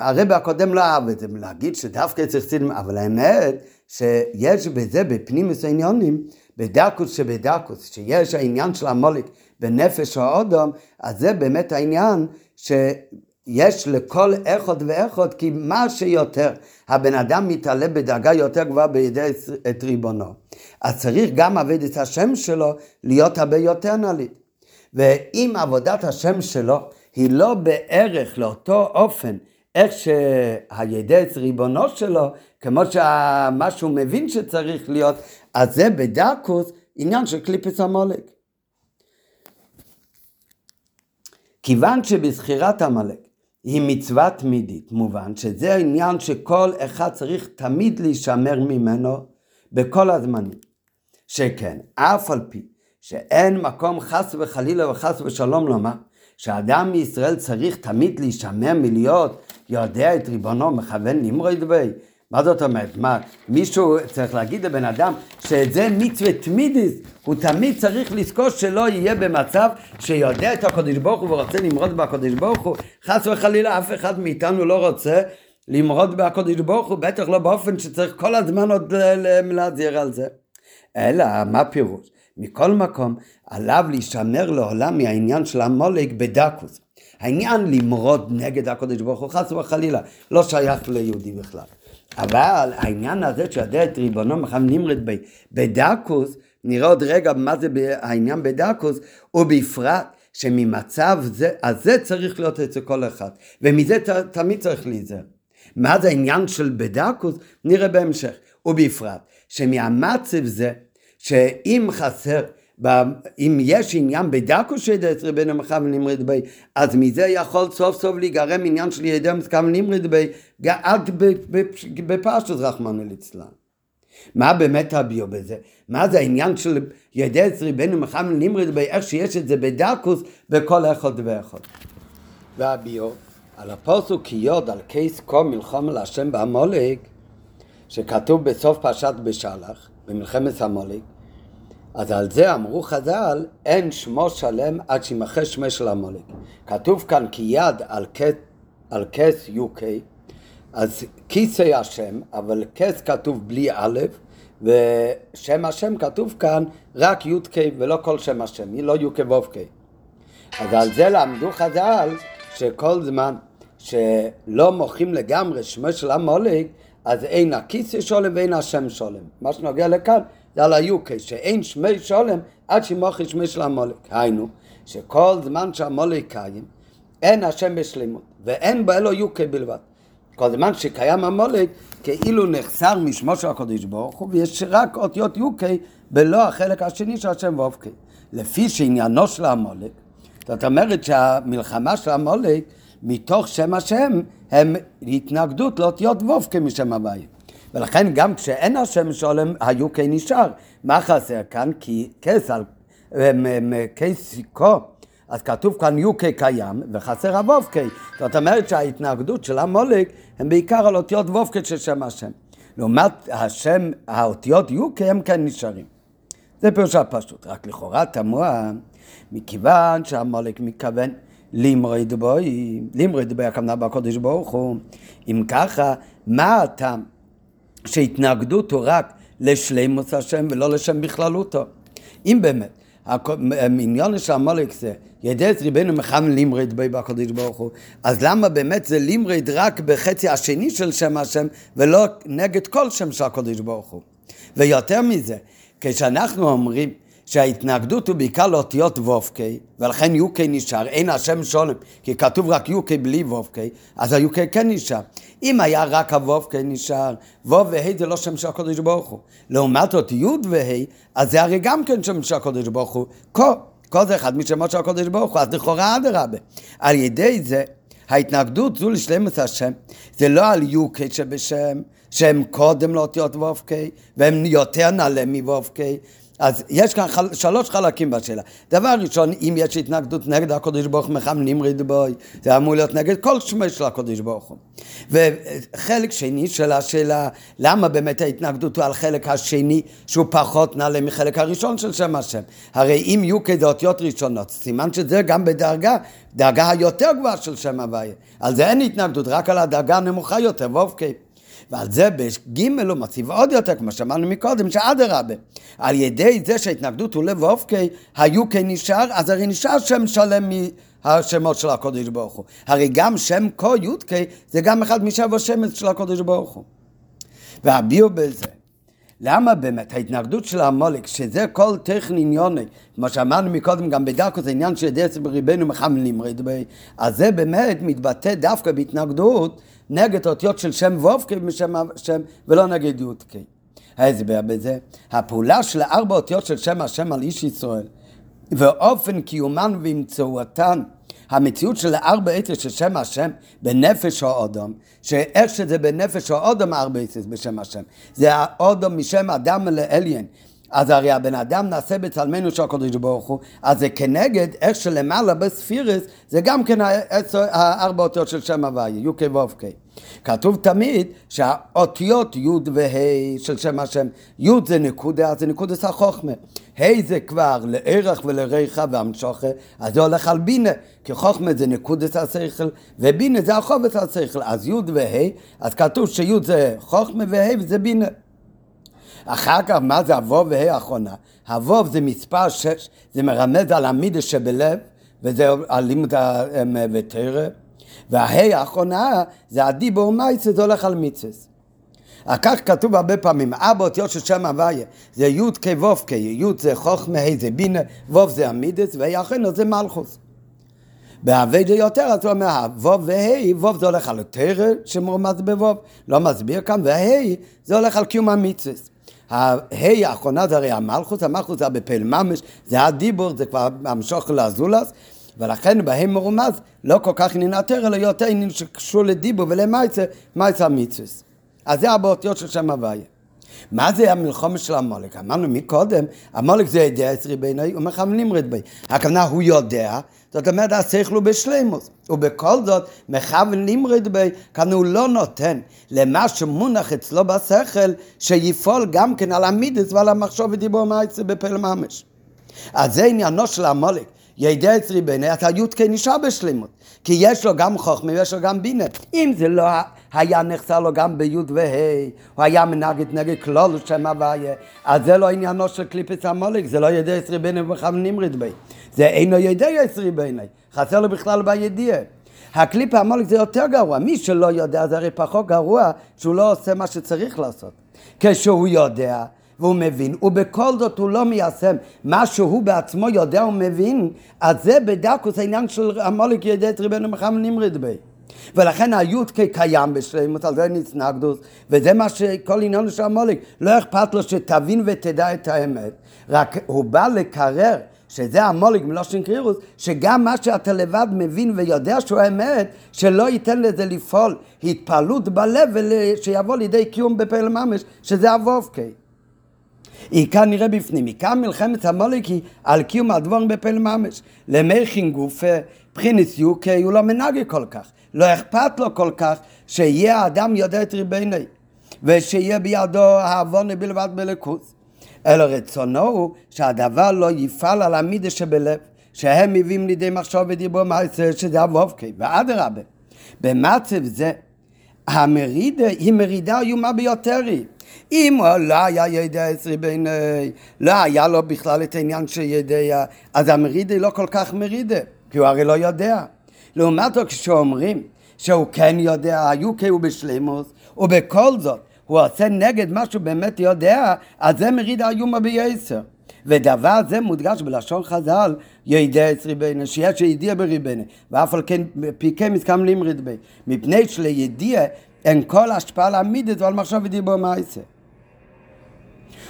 הרב הקודם לא אהב את זה, להגיד שדווקא צריך חסידים, אבל האמת שיש בזה בפנימיות העניינים, בדקוס שבדקוס, שיש העניין של המולק בנפש האדם, אז זה באמת העניין ש יש לכל אחד ואחד, כי מה שיותר הבן אדם מתעלה בדרגה יותר גבוהה בידי את ריבונו. אז צריך גם עבודת השם שלו להיות הרבה יותר נעלית. ואם עבודת השם שלו היא לא בערך לאותו אופן, איך שהידי את ריבונו שלו, כמו שמה שהוא מבין שצריך להיות, אז זה בדקוס עניין של קליפס המולק. כיוון שבזכירת המלך היא מצווה תמידית, מובן שזה העניין שכל אחד צריך תמיד להישמר ממנו בכל הזמנים. שכן, אף על פי שאין מקום חס וחלילה וחס ושלום לומר, שאדם מישראל צריך תמיד להישמר מלהיות, יודע את ריבונו, מכוון למרוד בי. מה זאת אומרת? מה? מישהו צריך להגיד לבן אדם שאת זה מצווה תמידיס, הוא תמיד צריך לזכור שלא יהיה במצב שיודע את הקדוש ברוך הוא ורוצה למרוד בקדוש ברוך הוא. חס וחלילה אף אחד מאיתנו לא רוצה למרוד בקדוש ברוך הוא, בטח לא באופן שצריך כל הזמן עוד להזהיר על זה. אלא מה פירוש? מכל מקום עליו להישמר לעולם מהעניין של המולק בדקוס. העניין למרוד נגד הקדוש ברוך הוא חס וחלילה לא שייך ליהודי בכלל. אבל העניין הזה שיודע את ריבונו מכוון למרוד בי בדקוס, נראה עוד רגע מה זה העניין בדקוס, ובפרט שממצב זה, אז זה צריך להיות אצל כל אחד, ומזה ת, תמיד צריך להיזהר. מה זה העניין של בדקוס? נראה בהמשך. ובפרט שמהמצב זה, שאם חסר, אם יש עניין בדקוס שידע את ריבונו מכוון למרוד בי, אז מזה יכול סוף סוף להיגרם עניין של ידע מכוון למרוד בי, עד בפשטות רחמנא ליצלן. מה באמת הביו בזה? מה זה העניין של ידי עשרי בנו מחמל נמרד בי, איך שיש את זה בדקוס בכל אחד ואחד. והביו על הפוסוק כי יוד על קייס קום מלחום על השם בעמולק, שכתוב בסוף פשט בשלח במלחמת המולק, אז על זה אמרו חז"ל אין שמו שלם עד שימחה שמה של המולק. כתוב כאן כי יד על, על קייס יוקי, אז כיסי השם, אבל כס כתוב בלי א', ושם השם כתוב כאן רק י' ק' ולא כל שם השם, היא לא י' ק' ו' ק'. אז על זה למדו חז"ל שכל זמן שלא מוחים לגמרי שמו של המולק, אז אין הכיסי שולם ואין השם שולם. מה שנוגע לכאן זה על הי' ק', שאין שמי שולם עד שמוחי שמי של המולק. היינו, שכל זמן שהמולק קיים, אין השם בשלימות, ואין בו אלו י' ק' בלבד. כל זמן שקיים המולק, כאילו נחסר משמו של הקדוש ברוך הוא, ויש רק אותיות יוקי, בלא החלק השני של השם ואופקי. לפי שעניינו של המולק, זאת אומרת שהמלחמה של המולק, מתוך שם השם, הם התנגדות לאותיות ואופקי משם הבאים. ולכן גם כשאין השם שולם, היוקי נשאר. מה חסר כאן? כי כס על כסיקו, אז כתוב כאן יוקי קיים וחסר הוופקי. זאת אומרת שההתנגדות של המולק הם בעיקר על אותיות וופקי של שם השם. לעומת השם, האותיות יוקי הם כאן נשארים. זה פירוש הפשוט, רק לכאורה תמוה, מכיוון שהמולק מכוון למרוד בוי, למרוד בוי הכוונה בקודש ברוך הוא. אם ככה, מה הטעם שהתנגדות הוא רק לשלימות השם ולא לשם בכללותו? אם באמת, העניין של המולק זה ידי את ריבנו מכוון למרוד בי בקדוש ברוך הוא, אז למה באמת זה למרוד רק בחצי השני של שם השם ולא נגד כל שם של הקדוש ברוך הוא? ויותר מזה, כשאנחנו אומרים שההתנגדות הוא בעיקר לאותיות וופקי, ולכן יוקי נשאר, אין השם שולם, כי כתוב רק יוקי בלי וופקי, אז היוקי כן נשאר. אם היה רק הוופקי נשאר, וו והי זה לא שם של הקדוש ברוך הוא. לעומת זאת יוד והי, אז זה הרי גם כן שם של הקדוש ברוך הוא, כה, כה זה אחד משמות של הקדוש ברוך הוא, אז לכאורה אדרבה. על ידי זה, ההתנגדות זו לשלמות השם, זה לא על יוקי שבשם, שהם קודם לאותיות וופקי, והם יותר נעלה מוופקי, אז יש כאן חל... שלוש חלקים בשאלה. דבר ראשון, אם יש התנגדות נגד הקדוש ברוך הוא מכוון למרוד בוי, זה אמור להיות נגד כל שמי של הקדוש ברוך הוא. וחלק שני של השאלה, למה באמת ההתנגדות הוא על חלק השני, שהוא פחות נעלה מחלק הראשון של שם השם? הרי אם יהיו כדאותיות ראשונות, סימן שזה גם בדרגה, דרגה היותר גבוהה של שם הוויה. על זה אין התנגדות, רק על הדרגה הנמוכה יותר, ואופקי. ועל זה בגימל הוא מציב עוד יותר, כמו שאמרנו מקודם, שעד הרבה. על ידי זה שההתנגדות הוא לב ואופקי, היוקי נשאר, אז הרי נשאר שם שלם השמות של הקודש ברוך הוא. הרי גם שם כה יודקי זה גם אחד משבע שמות של הקודש ברוך הוא. והביאו בזה. למה באמת ההתנגדות של המולק, שזה כל טכני עניוני, כמו שאמרנו מקודם, גם בדרכו זה עניין של דסב ריבנו מחמלים רדבי, אז זה באמת מתבטא דווקא בהתנגדות נגד אותיות של שם וופקי משם שם, ולא נגד יודקי. ההסבר בזה, הפעולה של ארבע אותיות של שם השם על איש ישראל, ואופן קיומן ומצאותן, המציאות של ארבע עצת של שם השם בנפש האדם, שאיך שזה בנפש האדם ארבע עצת בשם השם, זה האדם משם אדם לאליין, אז הרי הבן אדם נעשה בצלמנו של הקדוש ברוך הוא, אז זה כנגד איך שלמעלה בספירס, זה גם כן הארבע אותיות של שם הוויה, יוקי וופקי. כתוב תמיד שהאותיות י' וה' של שם השם, י' זה נקודה, זה נקודת החוכמה, ה' זה כבר לערך ולריחה והמשוך, אז זה הולך על בינה, כי חוכמה זה נקודת השכל, ובינה זה החובץ השכל, אז י' וה', אז כתוב שי' זה חוכמה וה' זה בינה. אחר כך מה זה הוו והי האחרונה? הוו זה מספר שש, זה מרמז על המידה שבלב, וזה הלימוד ותרא, וההי האחרונה זה הדיבור מייסס, זה הולך על מיצס. אחר כך כתוב הרבה פעמים, אבא אותיות של שם הוויה, זה יוד כווף כי, יוד זה חוכמה, הי זה בינה, ווף זה המידס, והי האחרונה זה מלכוס. בהווי זה יותר, אז הוא אומר, וו והי, וו זה הולך על תרא שמורמז בוו, לא מסביר כאן, והי זה הולך על קיום המיצס. ההי האחרונה זה הרי המלכוס, המלכוס זה בפעיל ממש, זה הדיבור, זה כבר המשוך לאזולס, ולכן בהם מרומז לא כל כך ננתר, אלא יותר עניין שקשור לדיבור ולמייצה, מייצה המיצוס. אז זה הבאותיות של שם הוויה. מה זה המלחומה של המולק? אמרנו מקודם, המולק זה ידע עשרי בעיני ומחמלים רדבי. הכוונה הוא יודע, זאת אומרת, השכל הוא בשלמוס, ובכל זאת מכוונים רדבי, כאן הוא לא נותן למה שמונח אצלו בשכל, שיפול גם כן על המידס ועל המחשוב ודיבור מייצה בפעיל ממש. אז זה עניינו של המולק. ידע עשרי בעיני, אתה יודקי נשאר בשלמות, כי יש לו גם חוכמה ויש לו גם בינה. אם זה לא היה נחסר לו גם ביוד והי, הוא היה מנגד נגד כלול שם הוויה, אז זה לא עניינו של קליפס המולק, זה לא ידע עשרי בעיני ומכוונים רדבי. זה אינו ידע עשרי בעיני, חסר לו בכלל בידיעה. הקליפ המולק זה יותר גרוע, מי שלא יודע זה הרי פחות גרוע, שהוא לא עושה מה שצריך לעשות. כשהוא יודע, והוא מבין, ובכל זאת הוא לא מיישם מה שהוא בעצמו יודע ומבין, אז זה בדקוס העניין של המולק ידע את ריבנו מחמנים רדבי. ולכן היודקי קיים בשלמות, על זה נצנגדוס, וזה מה שכל עניין של המולק, לא אכפת לו שתבין ותדע את האמת, רק הוא בא לקרר, שזה המולק מלושן קרירוס, שגם מה שאתה לבד מבין ויודע שהוא האמת, שלא ייתן לזה לפעול התפעלות בלב, שיבוא לידי קיום בפעיל ממש, שזה הוופקי. עיקר נראה בפנים, עיקר מלחמת המולק היא על קיום הדבורים בפעיל ממש. למרחין גופה, בחינס יוקי, הוא לא מנהג כל כך. לא אכפת לו כל כך שיהיה האדם יודע את ריבנו, ושיהיה בידו העוון בלבד בלכוס. אלא רצונו הוא שהדבר לא יפעל על המידה שבלב, שהם מביאים לידי מחשוב ודיבור מעשה, שזה הוופקי, ואדרבה. במצב זה, המרידה היא מרידה איומה ביותר היא. אם הוא לא היה ידע עשרי בעיני, לא היה לו בכלל את העניין שידע, אז המרידה היא לא כל כך מרידה, כי הוא הרי לא יודע. לעומת זאת, כשאומרים שהוא כן יודע, היוקי הוא בשלמוס, ובכל זאת הוא עושה נגד מה שהוא באמת יודע, אז זה מרידה איומה ביסר. ודבר זה מודגש בלשון חז"ל, ידע עשרי בעיני, שיש ידיעה בריבנו, ואף על כן פיקי מסכמלים רדבי, מפני שלידיעה, אין כל השפעה להעמיד ועל מחשב ודיבור מעשה.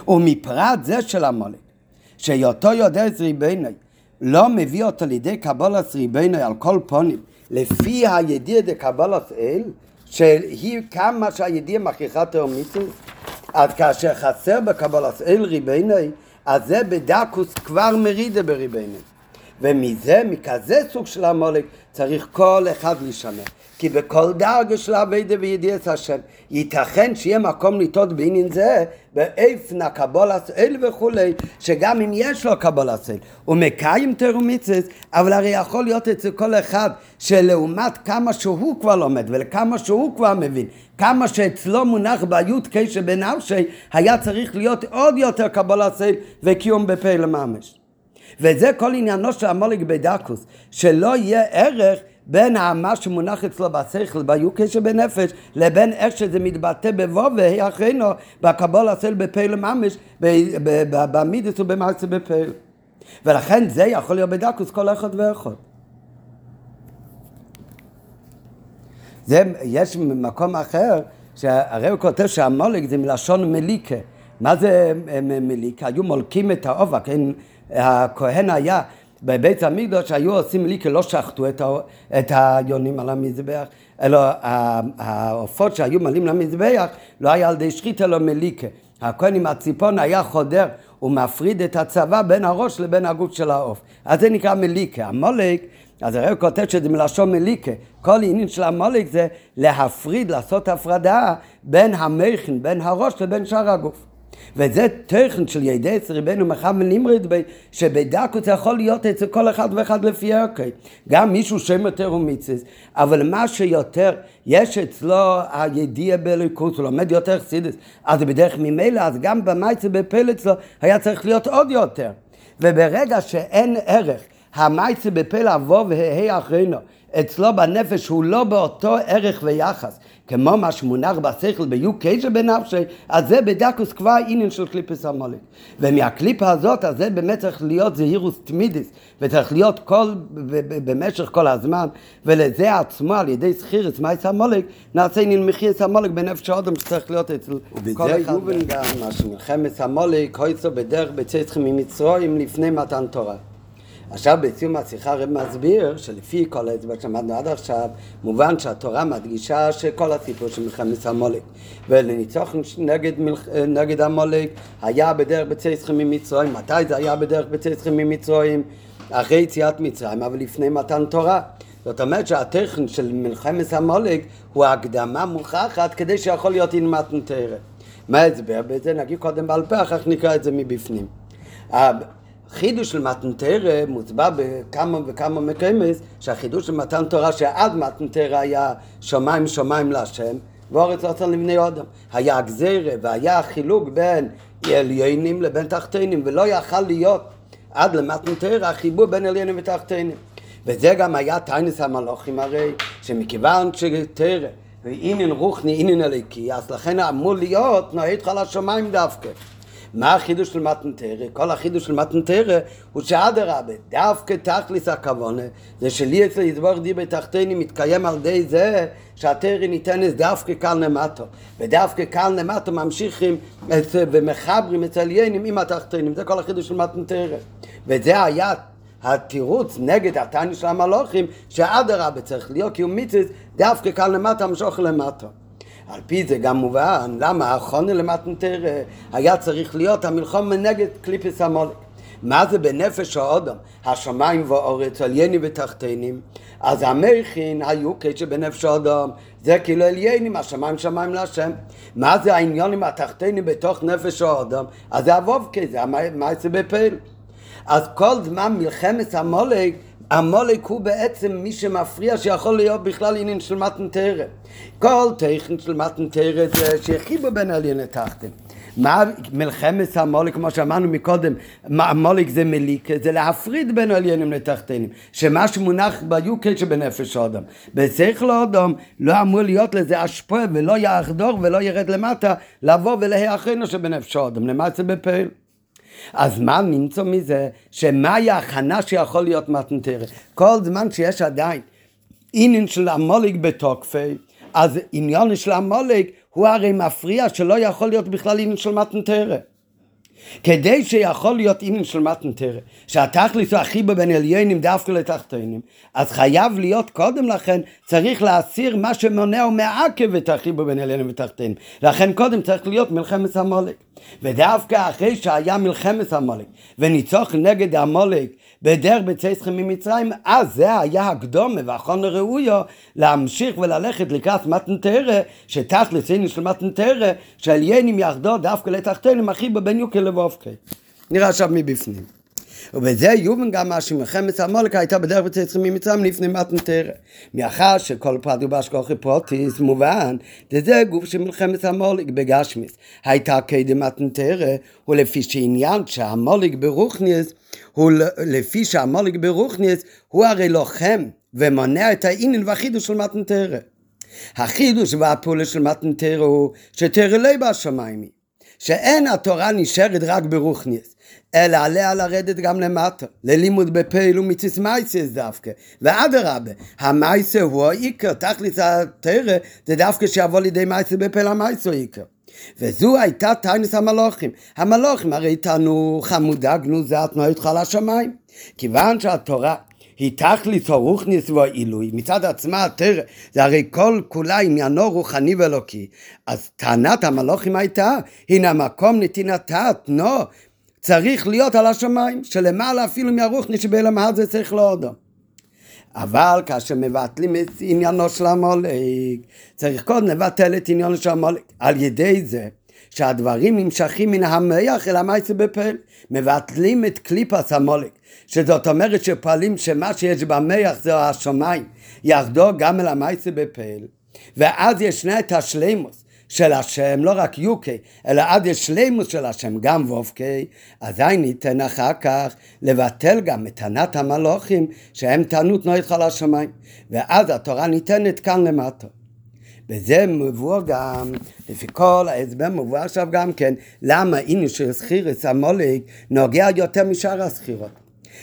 ומפרט זה של המולק, שאותו יודע את ריבנו, לא מביא אותו לידי קבלת ריבנו על כל פונים, לפי הידיעה דקבלת אל, שהיא כמה שהידיעה מכריחה תאומיתוס, אז כאשר חסר בקבלת אל ריבנו, אז זה בדקוס כבר מרידה בריבנו. ומזה, מכזה סוג של המולק, צריך כל אחד לשמר. כי בכל דרגה של עבודה וידיעת השם, ייתכן שיהיה מקום לטעות בעניין זה, באופן קבלת אל וכו', שגם אם יש לו קבלת אל, הוא מקיים תורה ומצוות, אבל הרי יכול להיות אצל כל אחד, שלעומת כמה שהוא כבר לומד, ולכמה שהוא כבר מבין, כמה שאצלו מונח ביודקי שבנפשי, היה צריך להיות עוד יותר קבלת אל, וקיום בפועל ממש. וזה כל עניינו של המולג בדקוס, שלא יהיה ערך בין מה שמונח אצלו בשכל, ביוקש שבנפש, לבין איך שזה מתבטא בבובה, אחרינו, בקבול הסל בפעיל ממש, במידס ובמעשה בפעיל. ולכן זה יכול להיות בדקוס כל אחד ואחד. זה, יש מקום אחר, שהרי הוא כותב שהמולג זה מלשון מליקה. מה זה מליקה? היו מולקים את האובק. הכהן היה בבית המקדוש, היו עושים מליקה, לא שחטו את היונים על המזבח, אלא העופות שהיו מלאים למזבח, לא היה על די שחית אלא מליקה. הכהן עם הציפון היה חודר, הוא מפריד את הצבא בין הראש לבין הגוף של העוף. אז זה נקרא מליקה. המולג, אז הרי הוא כותב שזה מלשון מליקה. כל עניין של המולג זה להפריד, לעשות הפרדה בין המכין, בין הראש לבין שאר הגוף. וזה טכן של ידי יצריבנו מחמל נמרד בי, שבדקות יכול להיות אצל כל אחד ואחד לפי אוקיי. גם מישהו שם יותר הוא מיצס, אבל מה שיותר יש אצלו הידיע בליקוס, הוא לומד יותר חסידס, אז בדרך ממילא, אז גם במייצה בפעיל אצלו היה צריך להיות עוד יותר. וברגע שאין ערך, המייצה בפעיל עבור וההי אחרינו, אצלו בנפש הוא לא באותו ערך ויחס, כמו מה שמונח בשכל ביוקי שבנפשי, אז זה בדקוס כבר העניין של קליפס המולג. ומהקליפה הזאת, אז זה באמת צריך להיות זהירוס תמידיס, וצריך להיות כל, במשך כל הזמן, ולזה עצמו על ידי סחירס מייס המולג, נעשה עניין מחייס המולג בנפש האדם שצריך להיות אצל כל אחד. ובזה גם מה שמלחמת המולג, הויצו בדרך בצאתכם ממצרים לפני מתן תורה. עכשיו בסיום השיחה הרב מסביר שלפי כל ההסבר שעמדנו עד עכשיו מובן שהתורה מדגישה שכל הסיפור של מלחמת המולג ולניצוח נגד, נגד המולג היה בדרך בצאתכם ממצרים. מתי זה היה בדרך בצאתכם ממצרים? אחרי יציאת מצרים, אבל לפני מתן תורה. זאת אומרת שהטכן של מלחמת המולג הוא הקדמה מוכחת כדי שיכול להיות עם מתן תורה. מה ההסבר? בזה נגיד קודם בעל פה, אחר כך נקרא את זה מבפנים. חידוש של מתן תורה מוצבע בכמה וכמה מקיימס, שהחידוש של מתן תורה שעד מתן תורה היה שמיים שמיים להשם, ואורץ רצון לבני אדם. היה הגזירה והיה החילוק בין עליינים לבין תחתינים, ולא יכל להיות עד למתן תורה החיבור בין עליינים ותחתינים. וזה גם היה תיינס המלוכים הרי, שמכיוון שתורה, ואינן רוחני אינן אליקי, אז לכן אמור להיות נועד לך על השמיים דווקא. מה החידוש של מתן תורה? כל החידוש של מתן תורה הוא שאדרבה, דווקא תכלס הכוונה, זה שלי אצל ידבור דיבי תחתיני מתקיים על די זה שהתורה ניתנת דווקא כאן למטה, ודווקא כאן למטה ממשיכים ומחברים מצליינים עם התחתינים. זה כל החידוש של מתן תורה, וזה היה התירוץ נגד התניא של המלוכים שאדרבה צריך להיות קיום מצוות דווקא כאן למטה משוך למטה. על פי זה גם מובן, למה החונה למתן תורה היה צריך להיות המלחום מנגד קליפס המולג. מה זה בנפש האדם? השמיים ואורץ, עליינים ותחתינים. אז המכין היו כשבנפש האדם, זה כאילו עליינים, השמיים שמיים להשם. מה זה העניונים התחתינים בתוך נפש האדם? אז זה אבוב כזה, מה זה בפעיל? אז כל זמן מלחמת המולג, המולג הוא בעצם מי שמפריע שיכול להיות בכלל עניין של מתן תורה. כל טכן של מתן תורה זה שיחיבו בין עליין לתחתן. מה מלחמת המולג, כמו שאמרנו מקודם, המולג זה מליקה, זה להפריד בין עליינים לתחתנים, שמה שמונח ביוקי שבנפש האדם. בשכל האדם לא אמור להיות לזה השפעה, ולא יחדור ולא ירד למטה, לבוא ולהאחרינו שבנפש האדם, למעשה בפעיל. אז מה נמצא מזה? שמהי ההכנה שיכול להיות מתן תורה? כל זמן שיש עדיין עניין של המולג בתוקפי, אז עניין של המולג הוא הרי מפריע שלא יכול להיות בכלל עניין של מתן תורה. כדי שיכול להיות עניין של מתן תורה, שהתכלס הוא החיבור בין עליינים דווקא לתחתינים, אז חייב להיות קודם לכן, צריך להסיר מה שמונע ומעכב את החיבור בין עליינים ותחתינים. לכן קודם צריך להיות מלחמת המולג. ודווקא אחרי שהיה מלחמת המולג, וניצוח נגד המולג בדרך בצאתכם ממצרים, אז זה היה הקדומה והאחרון הראויה להמשיך וללכת לקראת מתן תורה, שתכלס עניין של מתן תורה, שעליינים יחדור דווקא לתחתינים, החיבור בין יוקי לבופקי. נראה עכשיו מבפנים. ובזה יובן גם מה שמלחמת עמלק הייתה בדרך ותצאו ממצרים לפני מתן תורה. מאחר שכל פרט ובהשגחה פרטית מובן, זה גוף שמלחמת עמלק בגשמית הייתה קדם מתן תורה, ולפי שעניין שעמלק ברוחניות, ולפי שעמלק ברוחניות הוא הרי לוחם ומונע את העניין והחידוש של מתן תורה. החידוש והפעולה של מתן תורה הוא שתורה לא באה שמיימי, שאין התורה נשארת רק ברוחניות, אלא עליה לרדת גם למטה, ללימוד בפעיל ומצוות מייסס דווקא. ואדרבה, המייסה הוא העיקר, תכלס התורה זה דווקא שיבוא לידי מייסה בפעיל המייסה העיקר. וזו הייתה תאינס המלוכים. המלוכים הרי איתנו חמודה גנוזה התנועית חלה שמיים. כיוון שהתורה היא תכלס הרוחניס והעילוי, מצד עצמה התורה, זה הרי כל כולה עניינו רוחני ואלוקי. אז טענת המלוכים הייתה, הנה המקום נתינתה, תנו, צריך להיות על השמיים, שלמעלה אפילו מהרוחני שבעלם הזה צריך להודו. אבל כאשר מבטלים את עניינו של המולק, צריך קודם לבטל את עניינו של המולק, על ידי זה שהדברים נמשכים מן המייח אל המייס בפעל, מבטלים את קליפס המולק, שזאת אומרת שפועלים שמה שיש במייח זה השמיים, יחדור גם אל המייס בפעל, ואז ישנה את השלימוס של השם, לא רק יוקי, אלא עד יש שלימוס של השם, גם וופקי, אזי ניתן אחר כך לבטל גם את טענת המלוכים, שהם טענות נועד חל השמיים, ואז התורה ניתנת כאן למטה. וזה מבוא גם, לפי כל ההסבר מבוא עכשיו גם כן, למה הנה שסחירס המולק נוגע יותר משאר הסחירות.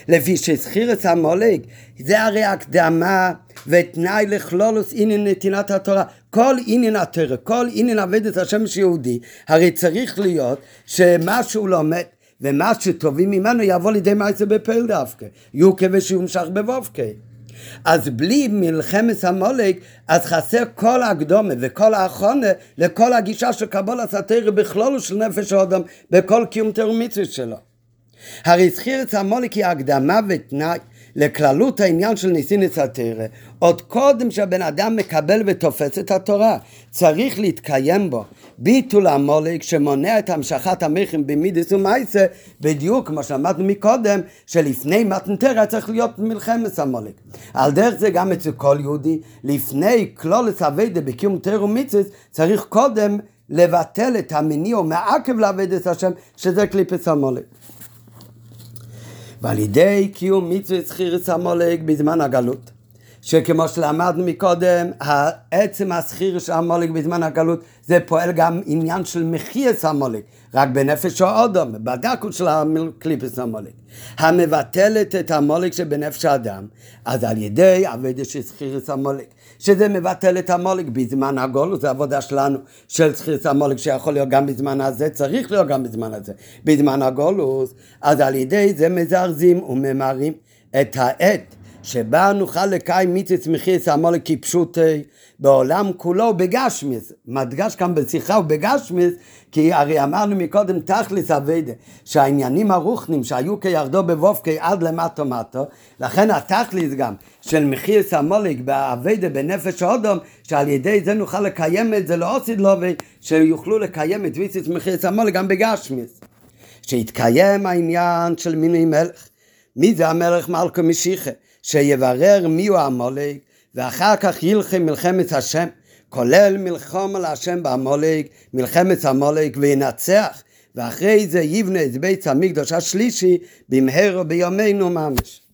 לפי שסחירס המולק, זה הרי הקדמה ותנאי לכלולוס עניין נתינת התורה. כל עניין התורה, כל עניין עבודת השם שיהודי, הרי צריך להיות שמה שהוא לומד ומה שטובים ממנו יבוא לידי מעשה בפעל דווקא, יוקה ושיומשך בבופקה. אז בלי מלחמת המולק, אז חסר כל הקדומה וכל האחרונה לכל הגישה של קבלת התורה בכלולוס של נפש האדם, בכל קיום תורה ומצוות שלו. הרי סחירס המולק היא הקדמה ותנאי לכללות העניין של ניסינס התורה. עוד קודם שהבן אדם מקבל ותופס את התורה, צריך להתקיים בו ביטול המולק שמונע את המשכת המלכים במידס ומייסה, בדיוק כמו שלמדנו מקודם, שלפני מתן תורה צריך להיות מלחמת המולק. על דרך זה גם אצל כל יהודי, לפני כלולס עבודה בקיום תורה ומצוות, צריך קודם לבטל את המניע ומעכב לעבודת השם, שזה קליפת המולק. ועל ידי קיום מצוות סחירס המולק בזמן הגלות, שכמו שלמדנו מקודם, עצם הסחירס המולק בזמן הגלות, זה פועל גם עניין של מחייס המולק, רק בנפש האדם, בדקות של קליפס המולק, המבטלת את המולק שבנפש האדם. אז על ידי עבודה של סחירס המולק, שזה מבטל את המולק בזמן הגלות, זה עבודה שלנו של סחירס המולק, שיכול להיות גם בזמן הזה, צריך להיות גם בזמן הזה, בזמן הגלות. אז על ידי זה מזרזים וממרים את העת שבה נוכל לקיים מיצץ מחייס המולק כפשוט בעולם כולו בגשמיס, מדגש כאן בשיחה ובגשמיס, כי הרי אמרנו מקודם תכלס עבודה, שהעניינים הרוחניים שהיו כירדו בבופקי עד למטו מטו, לכן התכלס גם של מחייס המולק בעבודה בנפש האדם, שעל ידי זה נוכל לקיים את זה לעוסיד לו, ושיוכלו לקיים את מיצץ מחייס המולק גם בגשמיס. שהתקיים העניין של מינוי מלך, מי זה המלך מלכו משיחה, שיברר מיהו המולק, ואחר כך ילכה מלחמת השם, כולל מלחום על השם בהמולק, מלחמת המולק, וינצח, ואחרי זה יבנה את בית המקדוש השלישי, במהרו ביומנו ממש.